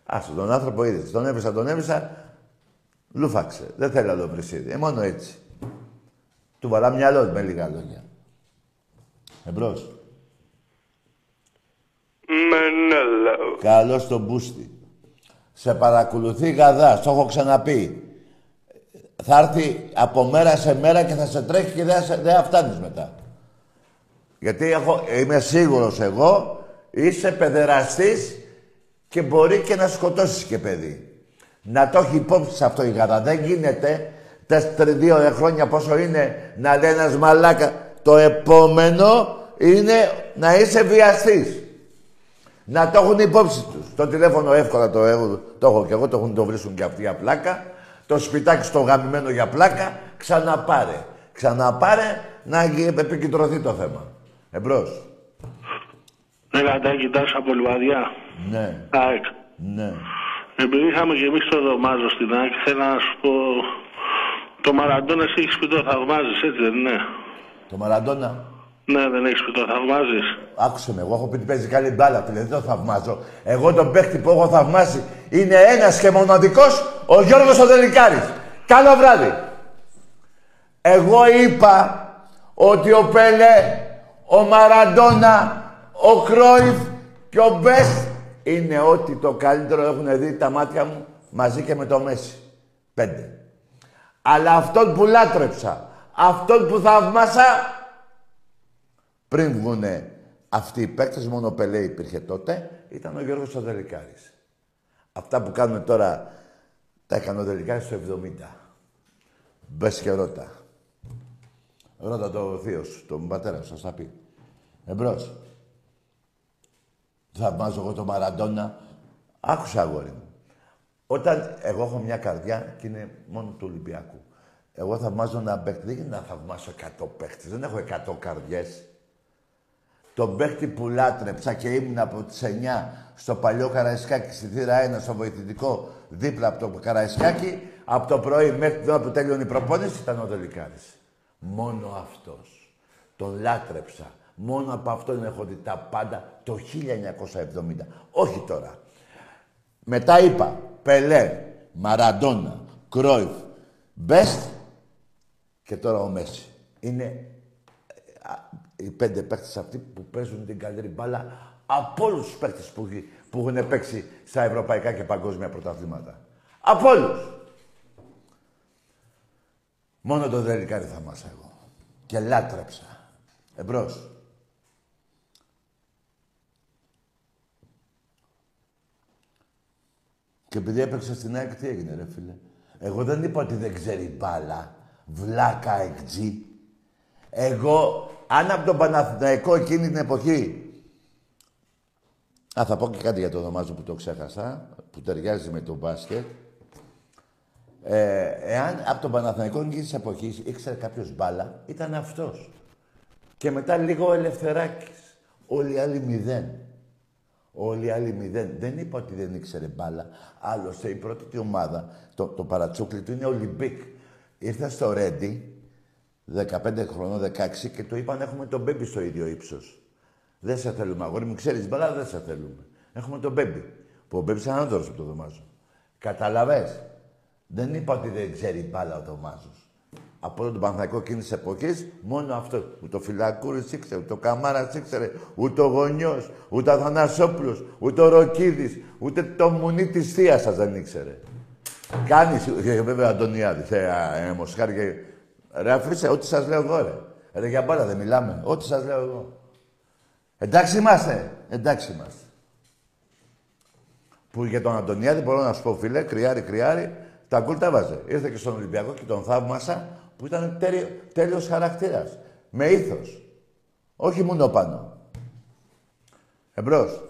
Άστο, τον άνθρωπο είδες. Τον έβρισα. Λούφαξε. Δεν θέλω άλλο βρυσίδι. Μόνο έτσι. Του βαλά μυαλό με λίγα λόγια. Εμπρός. Μενέλαο. Καλό στον Μπούστη. Σε παρακολουθεί Γαδάς, το έχω ξαναπεί. Θα έρθει από μέρα σε μέρα και θα σε τρέχει και δεν φτάνεις μετά. Γιατί είμαι σίγουρος εγώ, είσαι παιδεραστής και μπορεί και να σκοτώσεις και παιδί. Να το έχει υπόψη σε αυτό η Γαδά. Δεν γίνεται δύο χρόνια πόσο είναι να λέει ένας μαλάκα. Το επόμενο είναι να είσαι βιαστής. Να το έχουν υπόψη τους. Το τηλέφωνο εύκολα το έχω και εγώ, το έχουν το βρίσκουν και αυτοί για πλάκα. Το σπιτάκι στο γαμημένο για πλάκα, ξαναπάρε. Ξαναπάρε να επικεντρωθεί το θέμα. Εμπρός. Ναι, Γαντάκη, τάξη από Λιβαδιά. Ναι. ΑΕΚ. Ναι. Επειδή είχαμε και εμείς το Δωμάζο στην ΑΕΚ, θέλω να σου πω... Το Μαραντόνα εσύ έχεις πει το θαυμάζεις, έτσι δεν είναι. Το Μαραντόνα. Ναι, δεν έχεις πει το θαυμάζεις. Άκουσε με, εγώ έχω πει ότι παίζει καλή μπάλα, φίλε, δεν το θαυμάζω. Εγώ τον παίκτη που έχω θαυμάσει είναι ένας και μοναδικός, ο Γιώργος ο Δελικάρης. Καλό βράδυ. Εγώ είπα ότι ο Πελέ, ο Μαραντόνα, ο Κρόιφ και ο Μπες είναι ό,τι το καλύτερο έχουν δει τα μάτια μου μαζί και με το Μέση. 5. Αλλά αυτόν που λάτρεψα, αυτόν που θαυμάσα, πριν βγούνε αυτοί οι παίκτες, μόνο ο Πελέ υπήρχε τότε, ήταν ο Γιώργος ο Δελικάρης. Αυτά που κάνουμε τώρα, τα έκανε ο Δελικάρης το 70. Μπες και ρώτα. Ρώτα το θείο σου, τον πατέρα σου, σας θα πει. Εμπρός. Θαυμάζω εγώ τον Μαραντόνα. Άκουσα, αγόρι μου. Όταν εγώ έχω μια καρδιά και είναι μόνο του Ολυμπιακού. Εγώ θαυμάζω έναν παίκτη, δεν είναι να θαυμάσω 100 παίκτες. Δεν έχω 100 καρδιές. τον παίχτη που λάτρεψα και ήμουν από τις 9 στο παλιό Καραϊσκάκι, στη θύρα 1, στο βοηθητικό, δίπλα από το Καραϊσκάκι, από το πρωί μέχρι τώρα που τέλειωνε η προπόνηση, ήταν ο Δελικάρης. Μόνο αυτός. Τον λάτρεψα. Μόνο από αυτόν έχω δει τα πάντα το 1970. Όχι τώρα. Μετά είπα Πελέ, Μαραντόνα, Κρόιφ, Μπεστ και τώρα ο Μέση. Είναι οι πέντε παίκτες αυτοί που παίζουν την καλύτερη μπάλα από όλους τους παίκτες που έχουν παίξει στα ευρωπαϊκά και παγκόσμια πρωταθλήματα. Από όλους. Μόνο το Δελικάρι θα μάσα εγώ. Και λάτρεψα. Εμπρός. Και επειδή έπαιξα στην ΑΕΚ, τι έγινε ρε φίλε. Εγώ δεν είπα ότι δεν ξέρει μπάλα. Βλάκα εκτζή. Εγώ, αν από τον Παναθηναϊκό εκείνη την εποχή... Α, θα πω και κάτι για τον Δωμάζο που το ξέχασα, που ταιριάζει με το μπάσκετ. Εάν από τον Παναθηναϊκό εκείνη της εποχής ήξερε κάποιος μπάλα, ήταν αυτός. Και μετά λίγο ο Ελευθεράκης. Όλοι οι άλλοι μηδέν. Όλοι οι άλλοι μηδέν. Δεν είπα ότι δεν ήξερε μπάλα. Άλλωστε η πρώτη τη ομάδα, το παρατσούκλι του είναι Ολυμπίκ. Ήρθα στο Ρέντι, 15 χρονών, 16, και του είπαν έχουμε τον Μπέμπι στο ίδιο ύψος. Δεν σε θέλουμε, αγόρι μου, ξέρεις μπαλά, δεν σε θέλουμε. Έχουμε τον Μπέμπι. Που ο Μπέμπι σαν άντρος από το Δωμάζο. Καταλαβες. Δεν είπα ότι δεν ξέρει μπάλα ο Δωμάζος. Από όλο τον Παναθηναϊκό εκείνης της εποχής, μόνο αυτό. Ούτε ο Φιλακούρης ήξερε, ούτε ο Καμάρας ήξερε, ούτε ο Γονιός, ούτε ο Αθανασόπουλος, ούτε ο Ροκίδης, ούτε το μουνί της θείας σας δεν ήξερε. Κάνεις, βέβαια, Αντωνιάδης, Μοσχάρη. Ρε αφήστε, ό,τι σας λέω εγώ, ρε. Ρε για μπάλα δεν μιλάμε, ό,τι σας λέω εγώ. Εντάξει είμαστε, εντάξει είμαστε. Που για τον Αντωνιάδη μπορώ να σου πω, φίλε, κρυάρι, τα γκολ τα βάζε. Ήρθε και στον Ολυμπιακό και τον θαύμασα, που ήταν τέλειος χαρακτήρας. Με ήθος. Όχι μόνο πάνω. Εμπρός.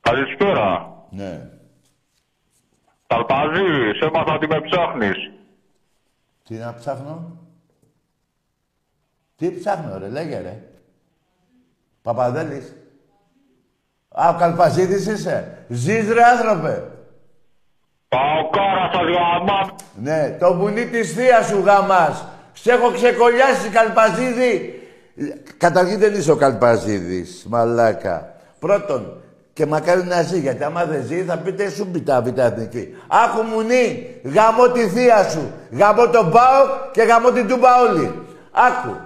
Καλησπέρα. Ναι. Ταλπαζή, σε έμαθα τι με ψάχνεις. Τι να ψάχνω. Τι ψάχνω ρε, λέγε ρε. Παπαδέλης. Α, ο Καλπαζίδης είσαι. Ζεις ρε άνθρωπε. Παοκάρα στο γαμά. Ναι, το μπουνί της θείας σου γαμάς. Σ' έχω ξεκολλιάσει Καλπαζίδη. Καταρχήν δεν είσαι ο Καλπαζίδης, μαλάκα. Πρώτον, και μακάρι να ζει, γιατί άμα δεν ζει θα πείτε σου πιτά βιταθνική. Άκου μουνί, γαμώ τη θεία σου, γαμώ τον ΠΑΟΚ και γαμώ την Τούμπα όλοι. Άκου.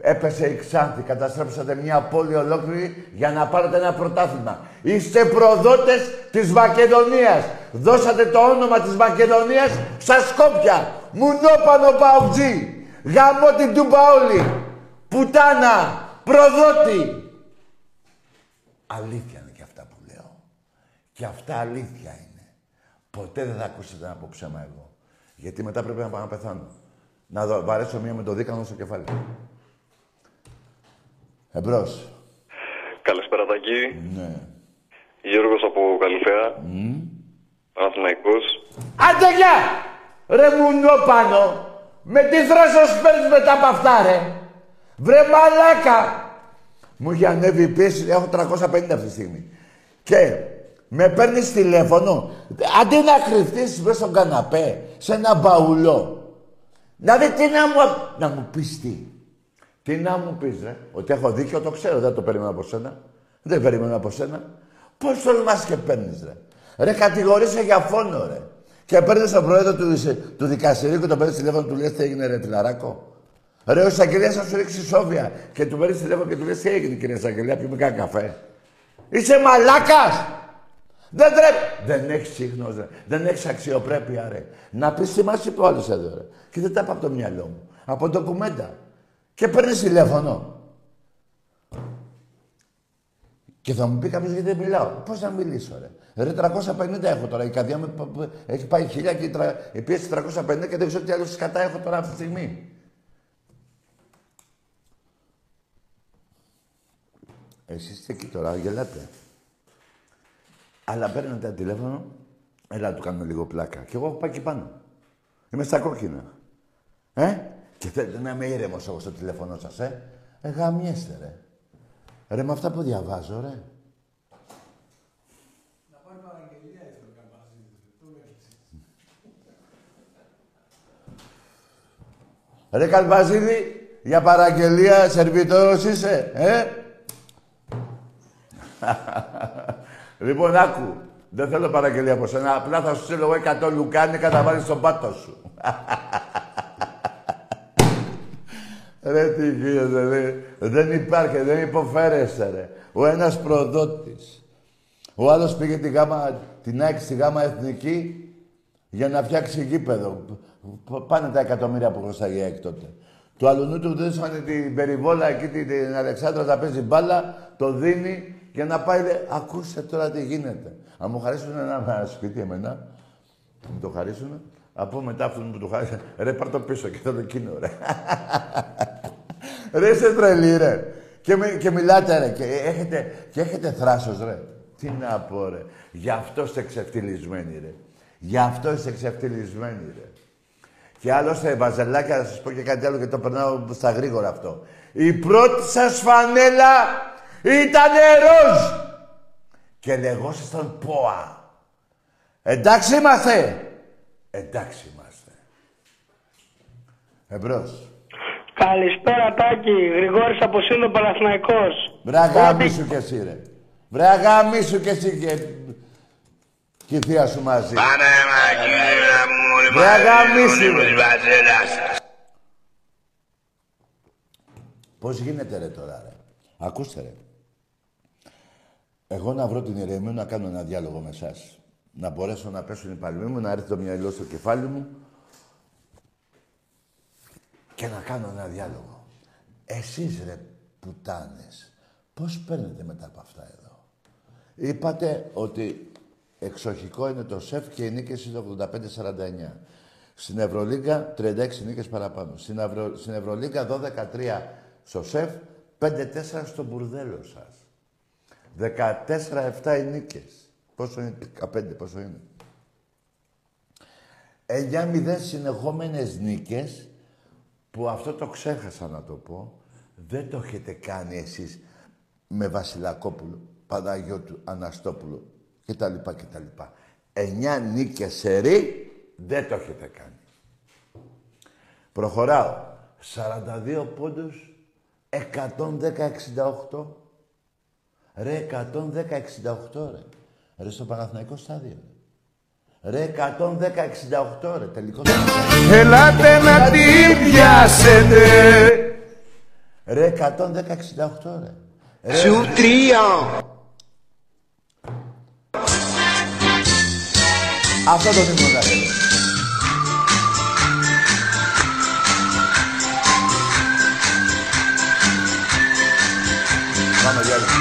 Έπεσε η Ξάνθη, καταστρέψατε μια πόλη ολόκληρη για να πάρετε ένα πρωτάθλημα. Είστε προδότες της Μακεδονίας. Δώσατε το όνομα της Μακεδονίας στα Σκόπια. Μουνόπανο ΠΑΟΚτζή. Γαμώ την Τούμπα όλοι. Πουτάνα. Προδότη. Αλήθεια. Και αυτά αλήθεια είναι. Ποτέ δεν θα ακούσετε να πω ψέμα εγώ. Γιατί μετά πρέπει να πάω να πεθάνω. Να βαρέσω μία με το δίκανο στο κεφάλι. Εμπρός. Καλησπέρα Τάκη. Ναι. Γιώργος από Καλυφαία. Παναθηναϊκός. Άντε γεια! Ρε μουνόπανο! Με τι θράσος παίρνεις μετά από αυτά ρε! Βρε μαλάκα! Μου είχε ανέβει η πίεση, έχω 350 αυτή τη στιγμή. Και... με παίρνεις τηλέφωνο, αντί να κρυφτείς μέσα στον καναπέ, σε ένα μπαουλό. Δηλαδή τι να μου... να μου πεις τι. Τι να μου πεις ρε, ότι έχω δίκιο, το ξέρω, δεν το περίμενα από σένα. Δεν περίμενα από σένα. Πώς τολμάς και παίρνεις ρε. Ρε κατηγορείσαι για φόνο ρε. Και παίρνεις τον πρόεδρο του δικαστηρίου και τον παίρνεις τηλέφωνο, του λες τι έγινε ρε Τιλαράκο. Ρε ο εισαγγελέας θα σου ρίξει σόβια. Και του παίρνεις τηλέφωνο και του λες τι έγινε κύριε εισαγγελέα, πιούμε κάνα καφέ. Είσαι μαλάκας. Δεν τρέπει! Δεν έχει σύγχρονο, ρε. Δεν έχει αξιοπρέπεια, ρε. Να πει τι μα είπε ο άλλος εδώ, ρε. Και δεν τα είπα από το μυαλό μου. Από ντοκουμέντα. Και παίρνει τηλέφωνο. Και θα μου πει κάποιος γιατί δεν μιλάω. Πώς να μιλήσω, ρε. Ρε 350 έχω τώρα. Η καρδιά μου έχει πάει 1000 και η πίεση 350 και δεν ξέρω τι άλλο σκατά έχω τώρα αυτή τη στιγμή. Εσείς είστε εκεί τώρα, γελάτε. Αλλά παίρνω τα τηλέφωνο, έλα του κάνω λίγο πλάκα. Κι εγώ πάω εκεί πάνω. Είμαι στα κόκκινα. Και θέλετε να είμαι ήρεμος εγώ στο τηλέφωνο σας, γαμιέστε, ρε. Ρε με αυτά που διαβάζω, ρε. Να πάει παραγγελία ήθελα να Καλπαζίδη. Ρε Καλπαζίδη, για παραγγελία σερβιτόρος είσαι, ε. Λοιπόν, άκου. Δεν θέλω παραγγελία από σένα. Απλά θα σου στείλω 100 λουκάνικα να βάλεις στον πάτο σου. Ρε τι γίνεται, ρε. Δεν υπάρχει, δεν υποφέρεσαι, ρε. Ο ένας προδότης. Ο άλλος πήγε την ΑΕΚ στη Γάμα Εθνική για να φτιάξει γήπεδο. Πάνε τα εκατομμύρια που χρωστάει η ΑΕΚ τότε. Του αλουνού του δέσανε την περιβόλα εκεί, την Αλεξάνδρα να παίζει μπάλα, το δίνει και να πάει, λέει, ακούστε τώρα τι γίνεται. Αν μου χαρίσουν ένα σπίτι εμένα, μου το χαρίσουν, από μετά αυτόν που του χάρισε, ρε πάρ' το πίσω και θέλω εκείνο, ρε. Ρε είσαι τρελή, ρε. Και μιλάτε, ρε, και έχετε θράσος, ρε. Τι να πω, ρε. Γι' αυτό είστε ξεφτυλισμένοι, ρε. Γι' αυτό είστε ξεφτυλισμένοι, ρε. Και άλλωστε, βαζελάκια, να σας πω και κάτι άλλο και το περνάω στα γρήγορα αυτό. Η πρώτη σας φανέλα ήτανε ροζ. Και λεγόσασταν ΠΟΑ. Εντάξει είμαστε. Εντάξει είμαστε. Εμπρός. Καλησπέρα Τάκη. Γρηγόρης από Σύνδο Παναθηναϊκός. Βρε αγαμίσου κι εσύ ρε. Βρε αγαμίσου κι εσύ και η θεία σου μαζί. Πάμε μαγείρα μου. Βρε αγαμίσου ρε. Πώς γίνεται ρε τώρα ρε. Ακούστε ρε. Εγώ να βρω την ηρεμία να κάνω ένα διάλογο με εσάς. Να μπορέσω να πέσουν οι παλμοί μου, να έρθει το μυαλό στο κεφάλι μου και να κάνω ένα διάλογο. Εσείς, ρε πουτάνες, πώς παίρνετε μετά από αυτά εδώ. Είπατε ότι εξοχικό είναι το ΣΕΦ και οι νίκες είναι 85-49. Στην Ευρωλίγκα 36 νίκες παραπάνω. Στην Ευρωλίγκα 12-3 στο ΣΕΦ, 5-4 στο μπουρδέλο σας. 14-7 οι νίκες. Πόσο είναι, 15, πόσο είναι. 9-0 συνεχόμενες νίκες, που αυτό το ξέχασα να το πω, δεν το έχετε κάνει εσείς με Βασιλακόπουλο, Παναγιώτου, Αναστόπουλο κτλ. 9 νίκες σε ρί, δεν το έχετε κάνει. Προχωράω. 42 πόντους, 110-68. Ρε, 110-68 ρε. Ρε στο Παναθηναϊκό στάδιο. Ρε 110-68 ρε, τελικό. Ελάτε να την πιάσετε. Ρε 110-68 ρε. Σου τρία. Αυτό το δίνω να θέλω. Πάμε για λίγο.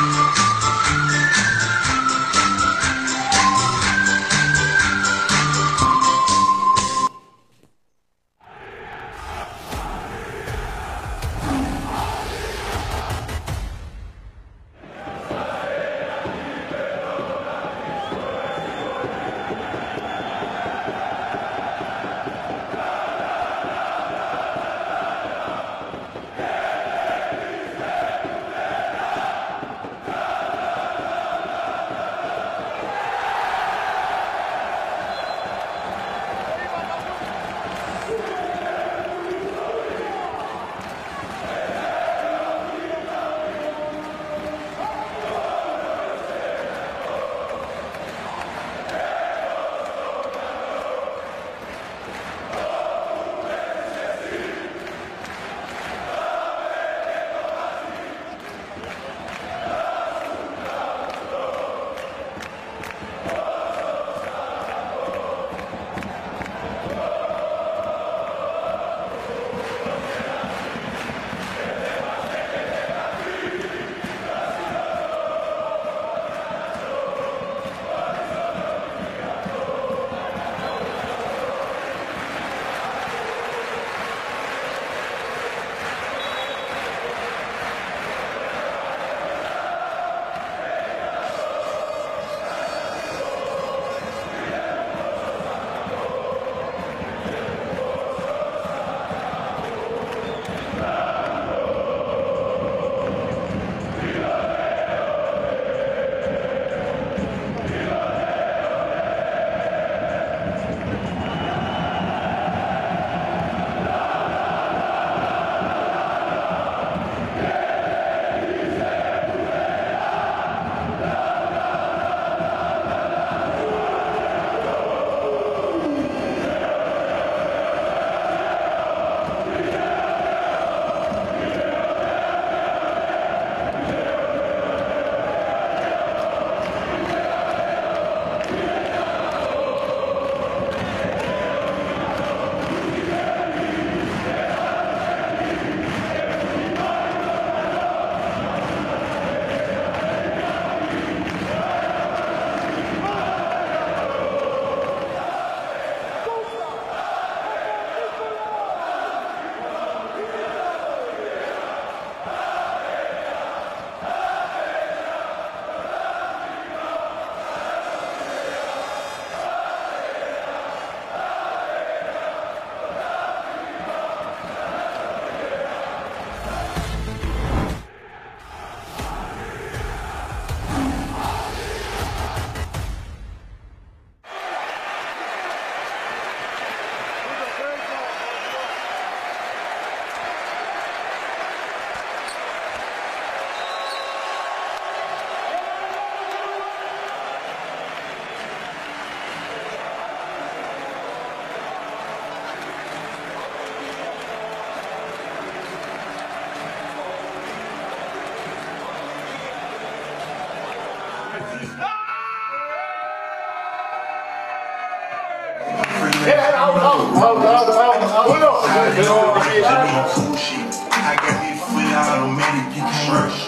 I got hit foot out on many people's shirts.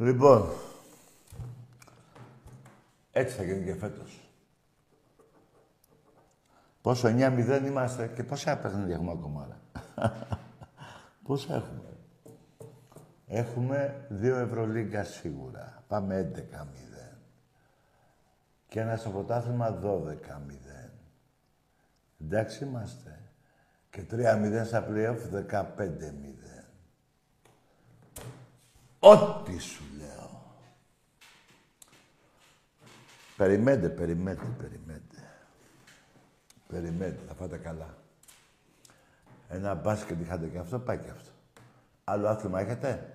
Λοιπόν, έτσι θα γίνει και φέτος. Πόσο 9-0 είμαστε και πόσα παιχνίδια έχουμε ακόμα, ρε. Πόσα έχουμε. Έχουμε 2 Ευρωλίγκα σίγουρα. Πάμε 11-0. Και ένα στο πρωτάθλημα 12-0. Εντάξει είμαστε. Και 3-0 στα play-off 15-0. Ό,τι σου λέω. Περιμένετε, θα πάτε καλά. Ένα μπάσκετ είχατε και αυτό, πάει και αυτό. Άλλο άθλημα έχετε.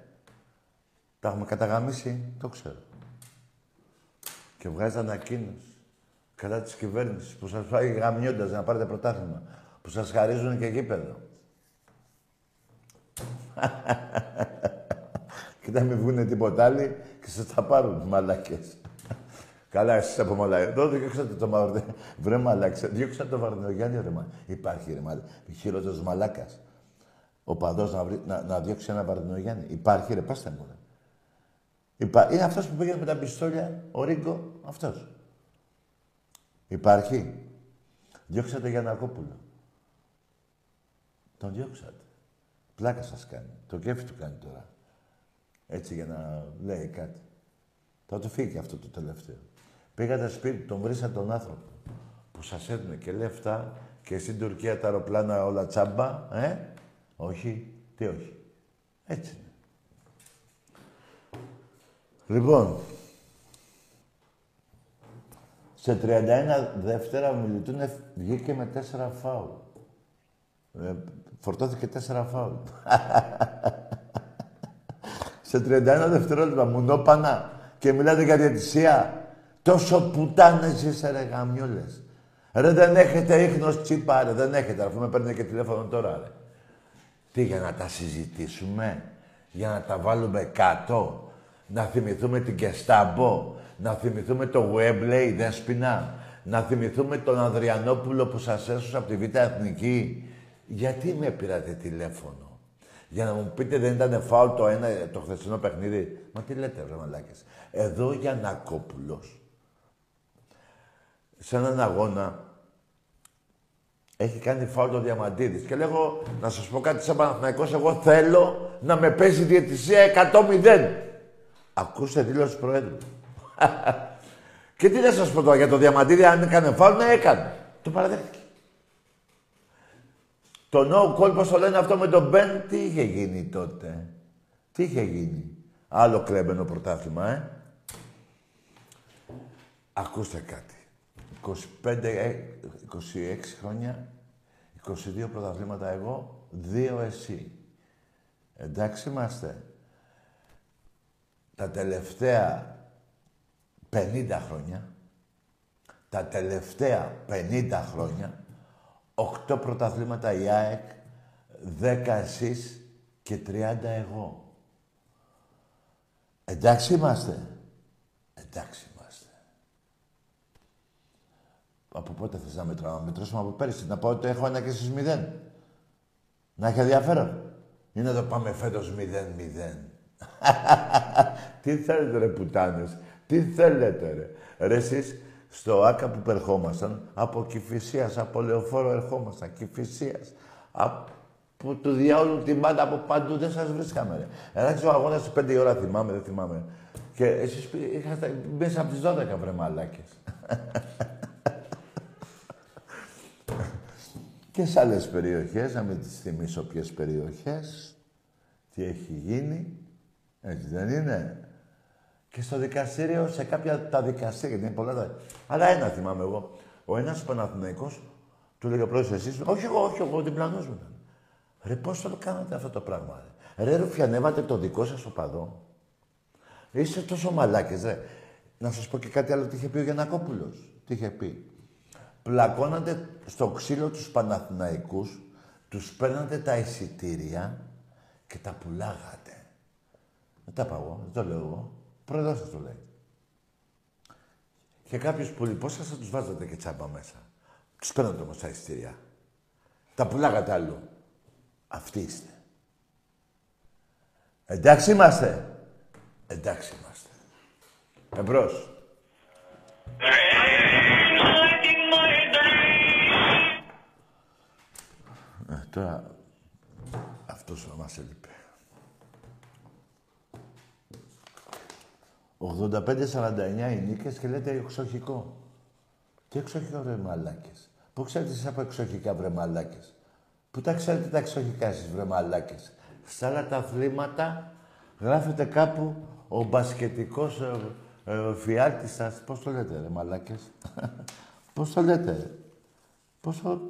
Τα έχουμε καταγαμίσει, το ξέρω. Και βγάζει ανακοίνωση κατά της κυβέρνησης που σας πάει γαμιώντας να πάρετε πρωτάθλημα. Που σας χαρίζουν και γήπεδο. Κοίτα, μην βγουνε τίποτα άλλοι και σας τα πάρουν, μαλάκες. Καλά, εσείς από μαλάκες. Τότε διώξατε το μαύρι. Βρε μαλάκες. Διώξατε το Βαρδινογιάννη, ρε μαλάκες. Υπάρχει, ρε μαλάκες. Χειρότερος μαλάκας. Ο παδός να διώξει ένα Βαρδινογιάννη. Υπάρχει, ρε. Πάστε μου, ρε. Είναι αυτός που πήγαινε με τα πιστόλια, ο Ρίγκο, αυτός. Υπάρχει. Διώξατε Γιαννακόπουλο. Τον διώξατε. Πλάκα σας κάνει. Το κέφι του κάνει τώρα. Έτσι για να λέει κάτι. Θα του φύγει αυτό το τελευταίο. Πήγατε σπίτι, τον βρήσατε τον άνθρωπο που σας έδινε και λεφτά και στην Τουρκία τα αεροπλάνα όλα τσάμπα. Όχι. Τι όχι. Έτσι είναι. Λοιπόν, σε 31 Δευτέρα ο Μιλητούν βγήκε με 4 φάουλ. Φορτώθηκε 4 φάουλ. Σε 31 δευτερόλεπτα, μουνόπανα, και μιλάτε για διαιτησία. Τόσο πουτάνες είσαι, ρε γαμιόλες. Ρε, δεν έχετε ίχνος τσίπα, ρε, δεν έχετε. Αφού με παίρνετε και τηλέφωνο τώρα, ρε. Τι, για να τα συζητήσουμε, για να τα βάλουμε κάτω, να θυμηθούμε την Κεστάμπο, να θυμηθούμε το Γουέμπλεϊ, Δέσποινα, να θυμηθούμε τον Ανδριανόπουλο που σας έσωσε από τη Β' Εθνική. Γιατί με πήρατε τηλέφωνο. Για να μου πείτε δεν ήταν φάουλ το ένα, το χθεσινό παιχνίδι. Μα τι λέτε, βρε μαλάκες. Εδώ ο Γιαννακόπουλος, σε έναν αγώνα Έχει κάνει φάουλ ο Διαμαντίδης. Και λέγω, να σας πω κάτι σαν Παναθηναϊκός, εγώ θέλω να με πέσει διαιτησία 100-0. Ακούστε δήλωση Προέδρου. Και τι να σας πω τώρα για το Διαμαντίδη, αν έκανε φάουλ, να έκανε. Το παραδέχτηκε. Το no call, πώς το λένε αυτό με τον Μπεν, τι είχε γίνει τότε. Τι είχε γίνει. Άλλο κλέμμενο πρωτάθλημα, ε. Ακούστε κάτι. 26 χρόνια, 22 πρωταθλήματα εγώ, 2 εσύ. Εντάξει είμαστε. Τα τελευταία 50 χρόνια, 8 πρωταθλήματα η ΑΕΚ, 10 εσείς και 30 εγώ. Εντάξει είμαστε. Εντάξει. Από πότε θες να μετράω, να μετρώσουμε από πέρυσι, να πάω ότι έχω ένα και εσείς 0. Να έχει ενδιαφέρον. Ή να το πάμε φέτος 0-0. Τι θέλετε ρε πουτάνες, τι θέλετε ρε. Ρε εσείς, στο Άκα που περχόμασταν, από Κηφισίας, από Λεωφόρο ερχόμασταν, Κηφισίας, από του διάολου την πάντα, από παντού δεν σας βρίσκαμε ρε. Ένας αγώνας στις 5 η ώρα θυμάμαι, δεν θυμάμαι. Και εσείς είχατε μέσα από τις 12 βρε μαλάκες. Και σε άλλες περιοχές, να μην τις θυμίσω ποιες περιοχές, τι έχει γίνει, έτσι δεν είναι. Και στο δικαστήριο, σε κάποια τα δικαστήρια, είναι πολλά τα... Αλλά ένα θυμάμαι εγώ. Ο ένας Παναθηναϊκός, του λέει ο πρόεδρος εσείς, όχι εγώ, διπλανός μου. Ρε πώς το κάνατε αυτό το πράγμα, ρε ρουφιανεύατε το δικό σας οπαδό. Είστε τόσο μαλάκες, ρε. Να σας πω και κάτι άλλο, τι είχε πει ο Γιαννακόπουλος, τι είχε πει. Πλακώνατε στο ξύλο τους Παναθηναϊκούς, τους παίρνατε τα εισιτήρια και τα πουλάγατε. Δεν τα πάω εγώ, δεν το λέω εγώ. Πρόεδρος σας το λέει. Και κάποιος που λοιπόν σας θα τους βάζατε και τσάμπα μέσα. Τους παίρνατε όμως τα εισιτήρια. Τα πουλάγατε αλλού. Αυτοί είστε. Εντάξει είμαστε. Εντάξει είμαστε. Εμπρός. Τώρα, αυτός θα μας έλειπε. 85-49 οι νίκες και λέτε εξοχικό. Τι εξοχικό βρε μαλάκες. Πού ξέρετε εσείς από εξοχικά βρε μαλάκες. Πού τα ξέρετε τα εξοχικά εσείς βρε μαλάκες. Στα άλλα τα αθλήματα γράφετε κάπου ο μπασκετικός φιάλτης σας. Πώς το λέτε ρε μαλάκες. Πώς το λέτε. Πώς το...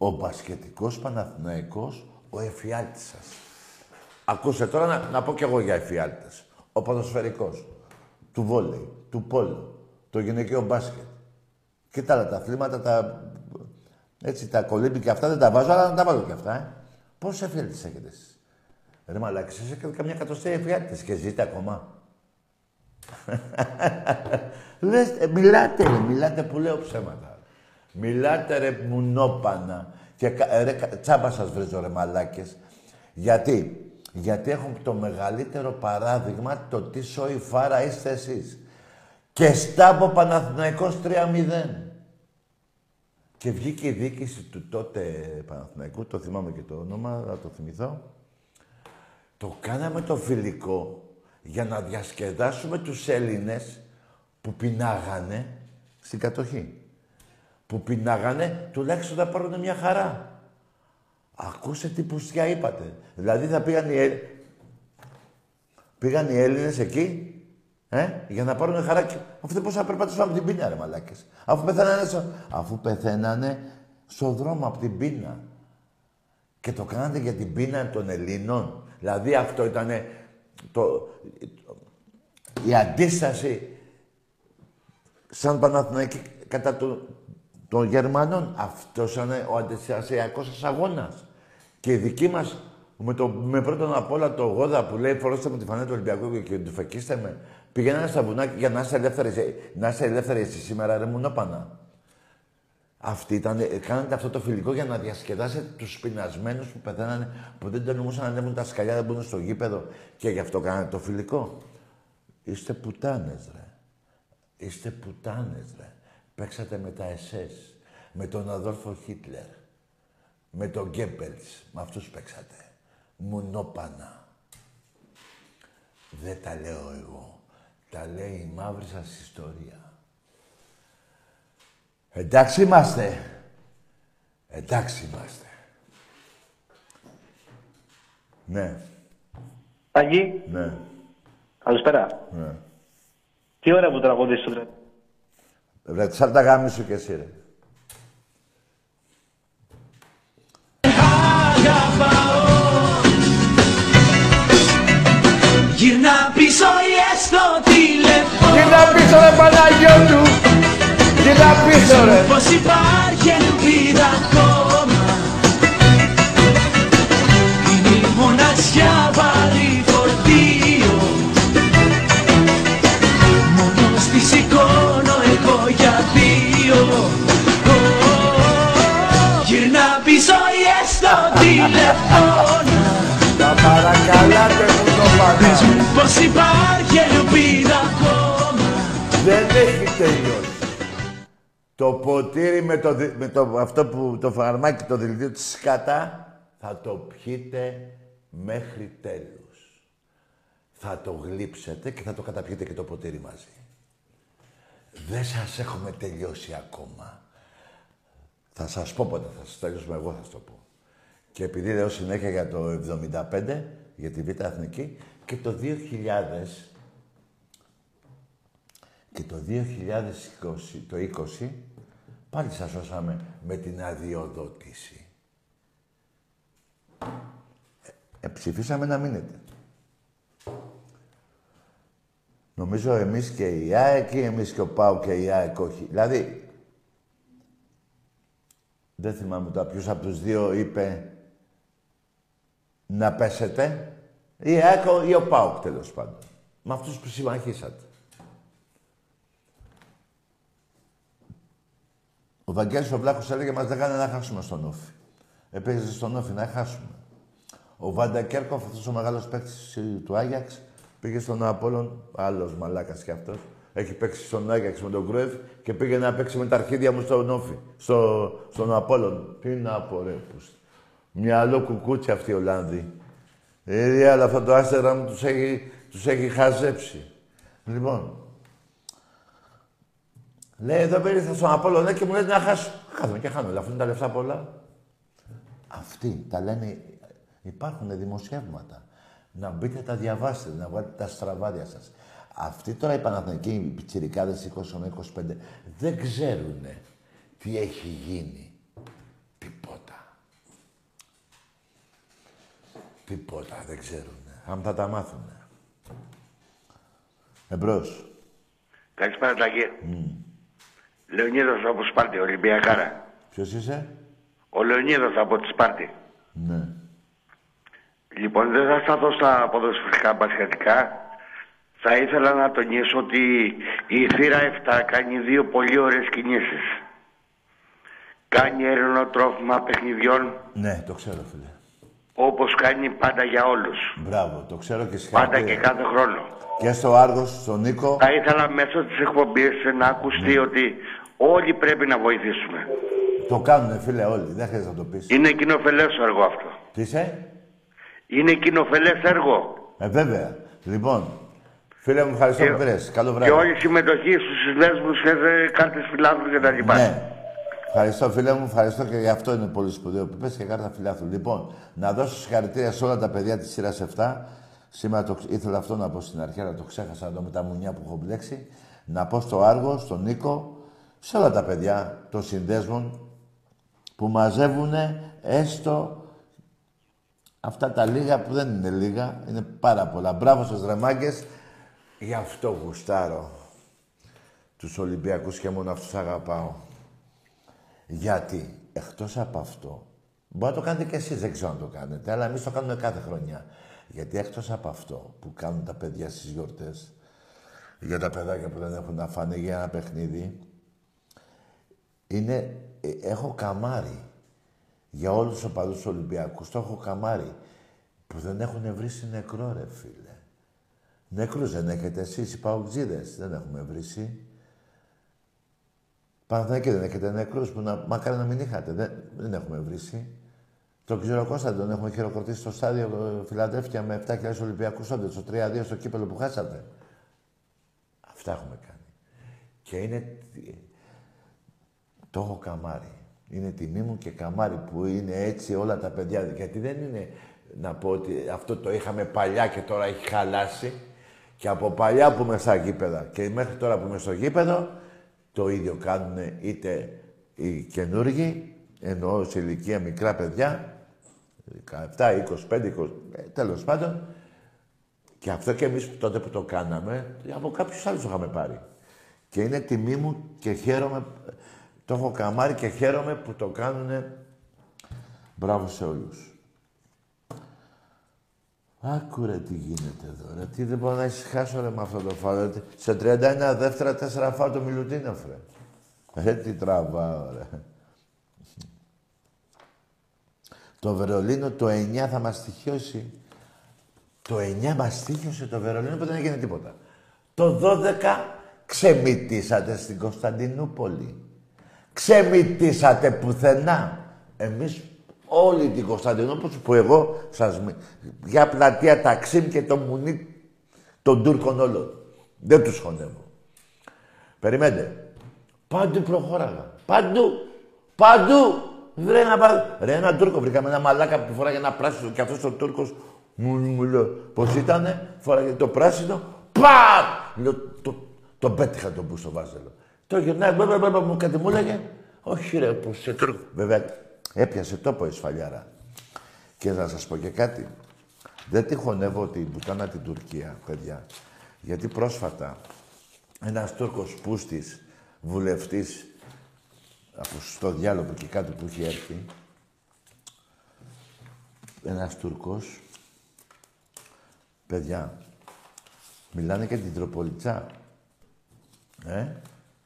Ο μπασκετικός Παναθηναϊκός, ο εφιάλτης σας. Ακούστε τώρα να πω κι εγώ για εφιάλτες. Ο ποδοσφαιρικός, του βόλεϊ, του πόλου, το γυναικείο μπάσκετ. Και τα άλλα τα αθλήματα, τα... έτσι τα κολύμπη και αυτά δεν τα βάζω, αλλά να τα βάλω κι αυτά, ε. Πόσους εφιάλτες έχετε εσείς. Ρε μαλάκες, εσείς έχετε καμιά εκατοστή εφιάλτες και ζείτε ακόμα. Λες, μιλάτε που λέω ψέματα. Μιλάτε ρε μουνόπανα και ρε, τσάμπα σας βρίζω ρε μαλάκες. Γιατί έχουν το μεγαλύτερο παράδειγμα το τι σοϊ φάρα είστε εσείς. Και στάμπο Παναθηναϊκός 3-0. Και βγήκε η διοίκηση του τότε Παναθηναϊκού, το θυμάμαι και το όνομα, θα το θυμηθώ. Το κάναμε το φιλικό για να διασκεδάσουμε τους Έλληνες που πεινάγανε στην κατοχή. Που πεινάγανε, τουλάχιστον θα πάρουν μια χαρά. Ακούστε τι πουστιά είπατε. Δηλαδή θα πήγαν οι Έλληνες εκεί, για να πάρουν χαρά και... Αυτοί πώς θα περπατήσουν από την πείνα, ρε μαλάκες. Αφού πεθαίνανε στο δρόμο από την πείνα. Και το κάνατε για την πείνα των Ελλήνων. Δηλαδή αυτό ήτανε η αντίσταση σαν Παναθηναϊκή κατά των Γερμανών. Αυτός είναι ο αντιστασιακός σας αγώνας. Και η δική μας, με πρώτον απ' όλα το Γόδα που λέει φορώστε μου τη φανέλα του Ολυμπιακού και του φεκίστε με, πηγαίνανε στα βουνά για να είστε ελεύθεροι εσείς σήμερα, ρε μουνόπανα. Αυτή ήταν, κάνατε αυτό το φιλικό για να διασκεδάσετε τους πεινασμένους που πεθαίνανε, που δεν τολμούσαν να ανέβουν τα σκαλιά, δεν μπουν στο γήπεδο και γι' αυτό κάνατε το φιλικό. Είστε πουτάνες, ρε. Παίξατε με τα SS. με τον Αδόλφο Χίτλερ, με τον Γκέμπελς, με αυτούς παίξατε. Μουνόπανα. Δεν τα λέω εγώ. Τα λέει η μαύρη σας ιστορία. Εντάξει είμαστε. Εντάξει είμαστε. Ναι. Άγγι. Ναι. Καλησπέρα. Ναι. Τι ώρα που τραγουδείς στο τραγούδι. Βρε, σαν τα γάμι σου κι εσύ, ρε. Γυρνά πίσω, yes, στο τηλέφωνο. Γυρνά πίσω, ρε Παναγιώτου. Γυρνά πίσω, ρε. Πως υπάρχει ελπίδα ακόμα. Είναι η μοναξιά βαρύ φορτίο. Μόνος τη σηκώνω εγώ για δύο. Γυρνά πίσω, yes, στο τηλέφωνο. Τα παρακαλάτε μου το παντά. Πως υπάρχει ελπίδα ακόμα. Δεν έχει τελειώσει. Το ποτήρι με αυτό που το φαρμάκι, το δηλητήριο της σκάτα, θα το πιείτε μέχρι τέλους. Θα το γλύψετε και θα το καταπιείτε και το ποτήρι μαζί. Δεν σας έχουμε τελειώσει ακόμα. Θα σας πω πότε θα σας τελειώσουμε, εγώ θα σας το πω. Και επειδή λέω συνέχεια για το 75, για τη Β' Εθνική, και το 2000 και το 2020, το 20, πάλι σας σώσαμε με την αδειοδότηση. Ψηφίσαμε να μείνετε. Νομίζω εμείς και η ΑΕΚ, εμείς και ο ΠΑΟ και η ΑΕΚ, όχι. Δηλαδή, δεν θυμάμαι τώρα ποιος από τους δύο είπε να πέσετε, ή ΑΕΚΟ ή ο ΠΑΟΚ, τέλος πάντων. Με αυτούς που συμμαχήσατε. Ο Βαγγέλης ο Βλάχος έλεγε μας δεν κάνει να χάσουμε στον Όφη. Επέζησε στον Όφη να χάσουμε. Ο Βαντακέρκοφ, αυτός ο μεγάλος παίκτης του Άγιαξ, πήγε στον Απόλλων, άλλος μαλάκας κι αυτός. Έχει παίξει στον Άγιαξ με τον Γκρουεφ και πήγε να παίξει με τα αρχίδια μου στον Όφη, στον Απόλλων. Τι να πω ρε, μυαλό κουκούτσι αυτοί οι Ολλάνδοι. Αλλά αυτό το άστερα μου τους έχει χαζέψει. Λοιπόν, λέει εδώ πέρα ήρθα στον Απόλλωνα και μου λέει να χάσω. Χάθομαι και χάνω, αλλά αφού είναι τα λεφτά πολλά. Αυτοί τα λένε, υπάρχουν δημοσιεύματα. Να μπείτε, τα διαβάστε, να βάλετε τα στραβάδια σας. Αυτοί τώρα οι Παναθηναϊκοί, οι πιτσιρικάδες 20-25, δεν ξέρουν τι έχει γίνει. Τίποτα δεν ξέρουν. Αν θα τα μάθουν. Εμπρός. Καλησπέρα, Τάκη. Λεωνίδος από Σπάρτη, Ολυμπιακάρα. Ποιος είσαι? Ο Λεωνίδος από τη Σπάρτη. Ναι. Λοιπόν, δεν θα σταθώ στα ποδοσφαιρικά μπασχετικά. Θα ήθελα να τονίσω ότι η θύρα 7 κάνει δύο πολύ ωραίες κινήσεις. Κάνει έρευνο τρόφιμα παιχνιδιών. Ναι, το ξέρω, φίλε. Όπως κάνει πάντα για όλους. Μπράβο, το ξέρω και σχετικά. Πάντα και κάθε χρόνο. Και στο Άργος, στον Νίκο. Θα ήθελα μέσω της εκπομπής να ακουστεί ότι όλοι πρέπει να βοηθήσουμε. Το κάνουνε φίλε όλοι, δεν χρειάζεται να το πεις. Είναι κοινοφελές έργο αυτό. Τι είσαι? Είναι κοινοφελές έργο. Βέβαια. Λοιπόν, φίλε μου, ευχαριστώ που πήρες. Καλό βράδυ. Και όλη η συμμετοχή στους συνδέσμους, κάρτες φιλάθλου κτλ. Ευχαριστώ φίλε μου, ευχαριστώ και γι' αυτό είναι πολύ σπουδαίο που πες και κάρτα φιλάθλου. Λοιπόν, να δώσω συγχαρητήρια σε όλα τα παιδιά της σειράς 7. Σήμερα ήθελα αυτό να πω στην αρχή, αλλά το ξέχασα εδώ με τα μουνιά που έχω μπλέξει. Να πω στο Άργο, στον Νίκο, σε όλα τα παιδιά των συνδέσμων που μαζεύουν έστω αυτά τα λίγα που δεν είναι λίγα, είναι πάρα πολλά. Μπράβο σας ρε μάγκες, γι' αυτό γουστάρω τους Ολυμπιακούς και μόνο αυτούς αγαπάω. Γιατί εκτός από αυτό, μπορεί να το κάνετε και εσείς, δεν ξέρω αν το κάνετε, αλλά εμείς το κάνουμε κάθε χρονιά. Γιατί εκτός από αυτό που κάνουν τα παιδιά στις γιορτές, για τα παιδάκια που δεν έχουν να φάνε για ένα παιχνίδι, είναι, έχω καμάρι για όλους τους οπαδούς Ολυμπιακούς, το έχω καμάρι, που δεν έχουν βρήσει νεκρό ρε φίλε. Νεκρούς δεν έχετε εσείς, οι παουτζίδες, δεν έχουμε βρήσει. Παναθηναϊκή δεν έχετε νεκρούς που να... μακάρι να μην είχατε. Δεν έχουμε βρήσει. Το ξέρω Κωνσταντινό, έχουμε χειροκροτήσει στο στάδιο Φιλαδέλφια με 7.000 Ολυμπιακούς όντες, στο 3-2 στο κύπελο που χάσατε. Αυτά έχουμε κάνει. Και είναι... το έχω καμάρι. Είναι τιμή μου και καμάρι που είναι έτσι όλα τα παιδιά. Γιατί δεν είναι να πω ότι αυτό το είχαμε παλιά και τώρα έχει χαλάσει. Και από παλιά που είμαι στα γήπεδα και μέχρι τώρα που είμαι στο γήπεδο, το ίδιο κάνουν είτε οι καινούργοι, εννοώ σε ηλικία μικρά παιδιά, 17, 25, 20, τέλος πάντων. Και αυτό και εμείς τότε που το κάναμε, από κάποιους άλλους το είχαμε πάρει. Και είναι τιμή μου και χαίρομαι, το έχω καμάρει και χαίρομαι που το κάνουνε. Μπράβο σε όλους. Άκου ρε τι γίνεται εδώ, ρε. Τι δεν μπορώ να ησυχάσω ρε με αυτό το φάουλ. Σε 31 δεύτερα 4 φάουλ το Μιλουτίνοφ ρε. Ρε τι τραβάω ρε. Το Βερολίνο το 9 θα μας στοιχιώσει. Το 9 μας στοιχιώσε το Βερολίνο που δεν έγινε τίποτα. Το 12 ξεμητήσατε στην Κωνσταντινούπολη. Ξεμητήσατε πουθενά. Εμείς όλη την Κωνσταντινούπολη που εγώ σας... για πλατεία Ταξίμ και το Μουνί των Τούρκων όλων. Δεν τους χωνεύω. Περιμένετε. Πάντου προχώραγα. Πάντου. Βρε ένα Τούρκο. Βρήκαμε ένα μαλάκα που φοράγε ένα πράσινο και αυτός ο Τούρκος μου λέω πώς ήτανε. Φοράγε το πράσινο. Παπ! Λέω το πέτυχα τον μπουστο βάζελο. Το γυρνάει. Μου κάτι μου έλεγε. Όχι ρε πως σε Τούρκο. Βέβαια. Έπιασε τόπο η σφαλιάρα. Και θα σας πω και κάτι. Δεν τη χωνεύω ότι μπουτάνα την Τουρκία, παιδιά. Γιατί πρόσφατα ένας Τούρκος πούστης, βουλευτής, από στο διάλογο και κάτι που είχε έρθει, ένας Τούρκος, παιδιά, μιλάνε και την Τροπολιτσά. Για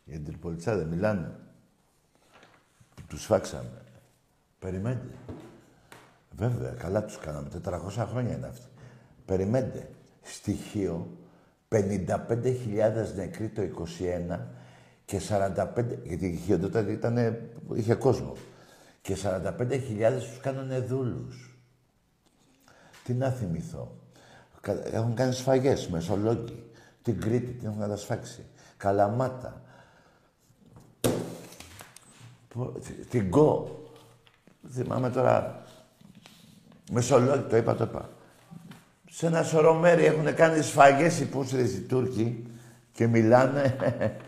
την Τροπολιτσά δεν μιλάνε. Τους φάξαμε. Περιμένετε. Βέβαια, καλά τους κάναμε. 400 χρόνια είναι αυτοί. Περιμένετε. Στοιχείο 55.000 νεκροί το 21 και 45... γιατί η χιλιοδότη είχε κόσμο. Και 45.000 τους κάνανε δούλους. Τι να θυμηθώ. Έχουν κάνει σφαγές, Μεσολόγγι. Την Κρήτη την έχουν κατασφάξει. Καλαμάτα. Την Κο. Θυμάμαι τώρα, Μεσολόγιο, το είπα. Σε ένα σωρό μέρη έχουν κάνει σφαγές οι πούσιδες οι Τούρκοι και μιλάνε.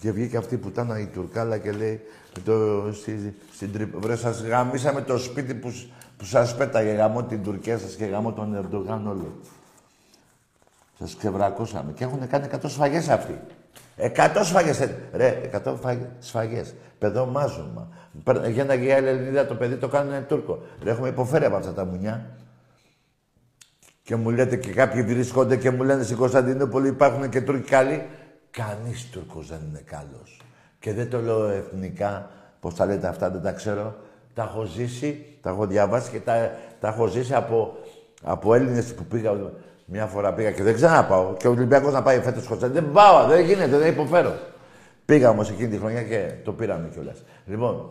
Και βγήκε αυτή που ήταν η Τουρκάλα και λέει, βρε σας γαμίσαμε το σπίτι που σας πέταγε, γαμώ την Τουρκία σας και γαμώ τον Ερντογάν όλο. Σας ξεβρακώσαμε και έχουν κάνει 100 σφαγές αυτοί. 100 σφαγές, ρε, 100 σφαγές. Παιδομάζωμα. Πηγαίνανε και η άλλη Ελληνίδα το παιδί, το κάνουνε Τούρκο. Ρε, έχουμε υποφέρει από αυτά τα μουνιά. Και μου λέτε και κάποιοι βρίσκονται και μου λένε στην Κωνσταντινούπολη υπάρχουν και Τούρκοι καλοί. Κανείς Τούρκος δεν είναι καλός. Και δεν το λέω εθνικά, πώς τα λέτε αυτά, δεν τα ξέρω. Τα έχω ζήσει, τα έχω διαβάσει και τα έχω ζήσει από Έλληνες που πήγα. Μια φορά πήγα και δεν ξαναπάω. Και ο Ολυμπιακός να πάει φέτος Κωνσταντινούπολη. Δεν πάω, δεν γίνεται, δεν υποφέρω. Πήγα όμως εκείνη τη χρονιά και το πήραμε κιόλας. Λοιπόν,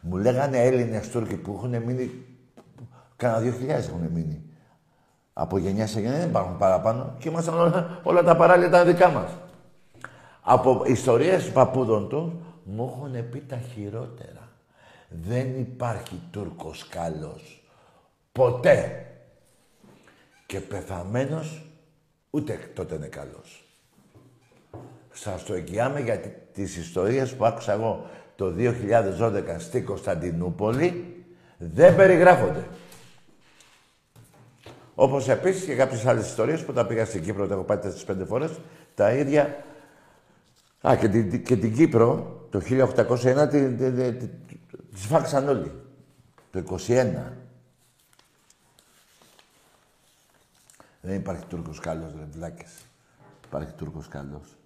μου λέγανε Έλληνες Τούρκοι που έχουν μείνει. Κάνα 2.000 έχουν μείνει. Από γενιά σε γενιά δεν υπάρχουν παραπάνω. Και ήμασταν όλα τα παράλια τα δικά μας. Από ιστορίες παππούδων του μου έχουν πει τα χειρότερα. Δεν υπάρχει Τούρκος καλός. Ποτέ. Και πεθαμένος, ούτε τότε είναι καλός. Σας το εγγυάμαι γιατί τις ιστορίες που άκουσα εγώ το 2012 στην Κωνσταντινούπολη δεν περιγράφονται. Όπως επίσης και κάποιες άλλες ιστορίες που τα πήγα στην Κύπρο, τα έχω πάει τις 5 φορές, τα ίδια... Α, και την Κύπρο το 1801 τη φάξαν όλοι. Το 21. Δεν υπάρχει Τούρκος καλός, ρε βλάκες. Υπάρχει Τούρκος καλός.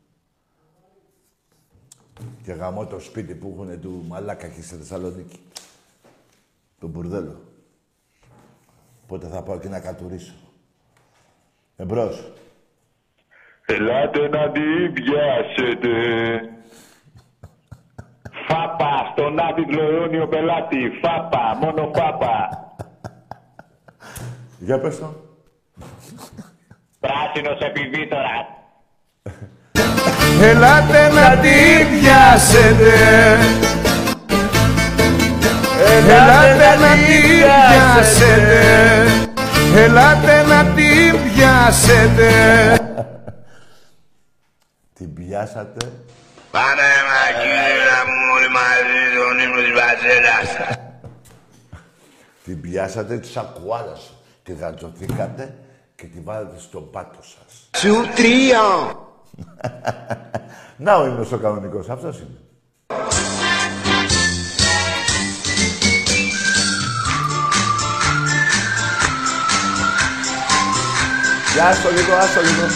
Και γαμώ το σπίτι που έχουνε του μαλάκα εκεί στη Θεσσαλονίκη. Το μπουρδέλο. Πότε θα πάω και να κατουρίσω. Εμπρός. Ελάτε να την πιάσετε. Φάπα στον άτιτλο αιώνιο πελάτη. Φάπα, μόνο φάπα. Για πες το. Πράσινος επιβίτορας. Ελάτε να την πιάσετε. Ελάτε να την πιάσετε. Ελάτε να την πιάσετε. Την πιάσατε. Πάμε μακριά μου όλοι μαζί στον ύμνο της Βαζέλας. Την πιάσατε, της ακουάλασε. Τη γαντζωθήκατε και τη βάλετε στον πάτο σας. Σου τρία. Να ο ύμνος ο κανονικός, αυτός είναι. Άστο λίγο, άστο λίγο.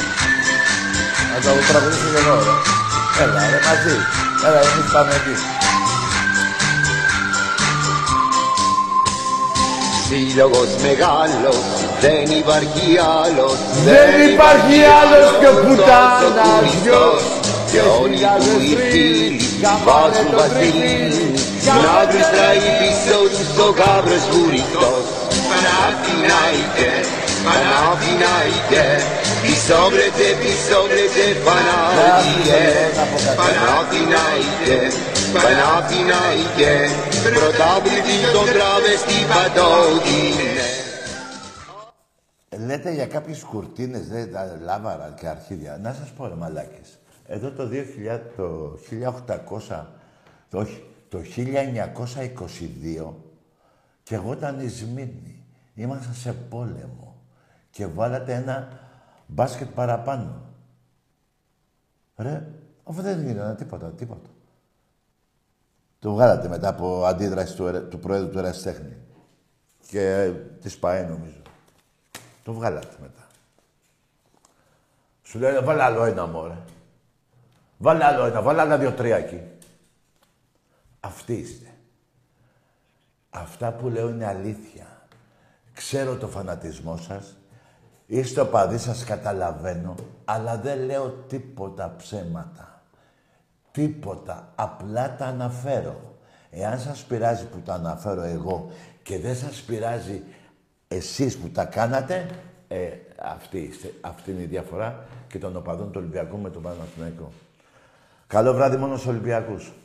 Να το τραγουδήσω και εδώ, ρε. Έλα, ρε, μαζί. Έλα, εμείς πάμε εκεί. Σύλλογος μεγάλος, δεν υπάρχει άλλος. Δεν υπάρχει άλλος και ο πουτάνας γιος. Και όλοι που οι φίλοι βάζουν βασίλεις. Να βριστράει πίσω τους ο γάβρος βουρητός. Παναφινάιτε, Παναφινάιτε. Πίσω βρετε, πίσω βρετε, Παναγιέ. Παναφινάιτε, Παναφινάιτε. Πρωταβλητή τον τραβεστή πατώδινε. Λέτε για κάποιες κουρτίνες, λέει, τα λάβαρα και αρχίδια. Να σας πω, ρε μαλάκες. Εδώ το 1922 και εγώ ήταν η Σμύρνη. Ήμασταν σε πόλεμο και βάλατε ένα μπάσκετ παραπάνω. Ρε, αφού δεν γίνανε τίποτα. Το βγάλατε μετά από αντίδραση του Προέδρου του Ερασιτέχνη και της ΠΑΕ, νομίζω. Το βγάλατε μετά. Σου λέει, βάλε άλλο ένα, μωρέ. Βάλε άλλο ένα, βάλε άλλα 2-3 εκεί. Αυτοί είστε. Αυτά που λέω είναι αλήθεια. Ξέρω το φανατισμό σας. Είστε οπαδοί σας, καταλαβαίνω, αλλά δεν λέω τίποτα ψέματα. Τίποτα. Απλά τα αναφέρω. Εάν σας πειράζει που τα αναφέρω εγώ και δεν σας πειράζει εσείς που τα κάνατε, αυτή είστε. Αυτή είναι η διαφορά και των οπαδών του Ολυμπιακού με τον Παναθηναϊκό. Καλό βράδυ μόνο στους Ολυμπιακούς.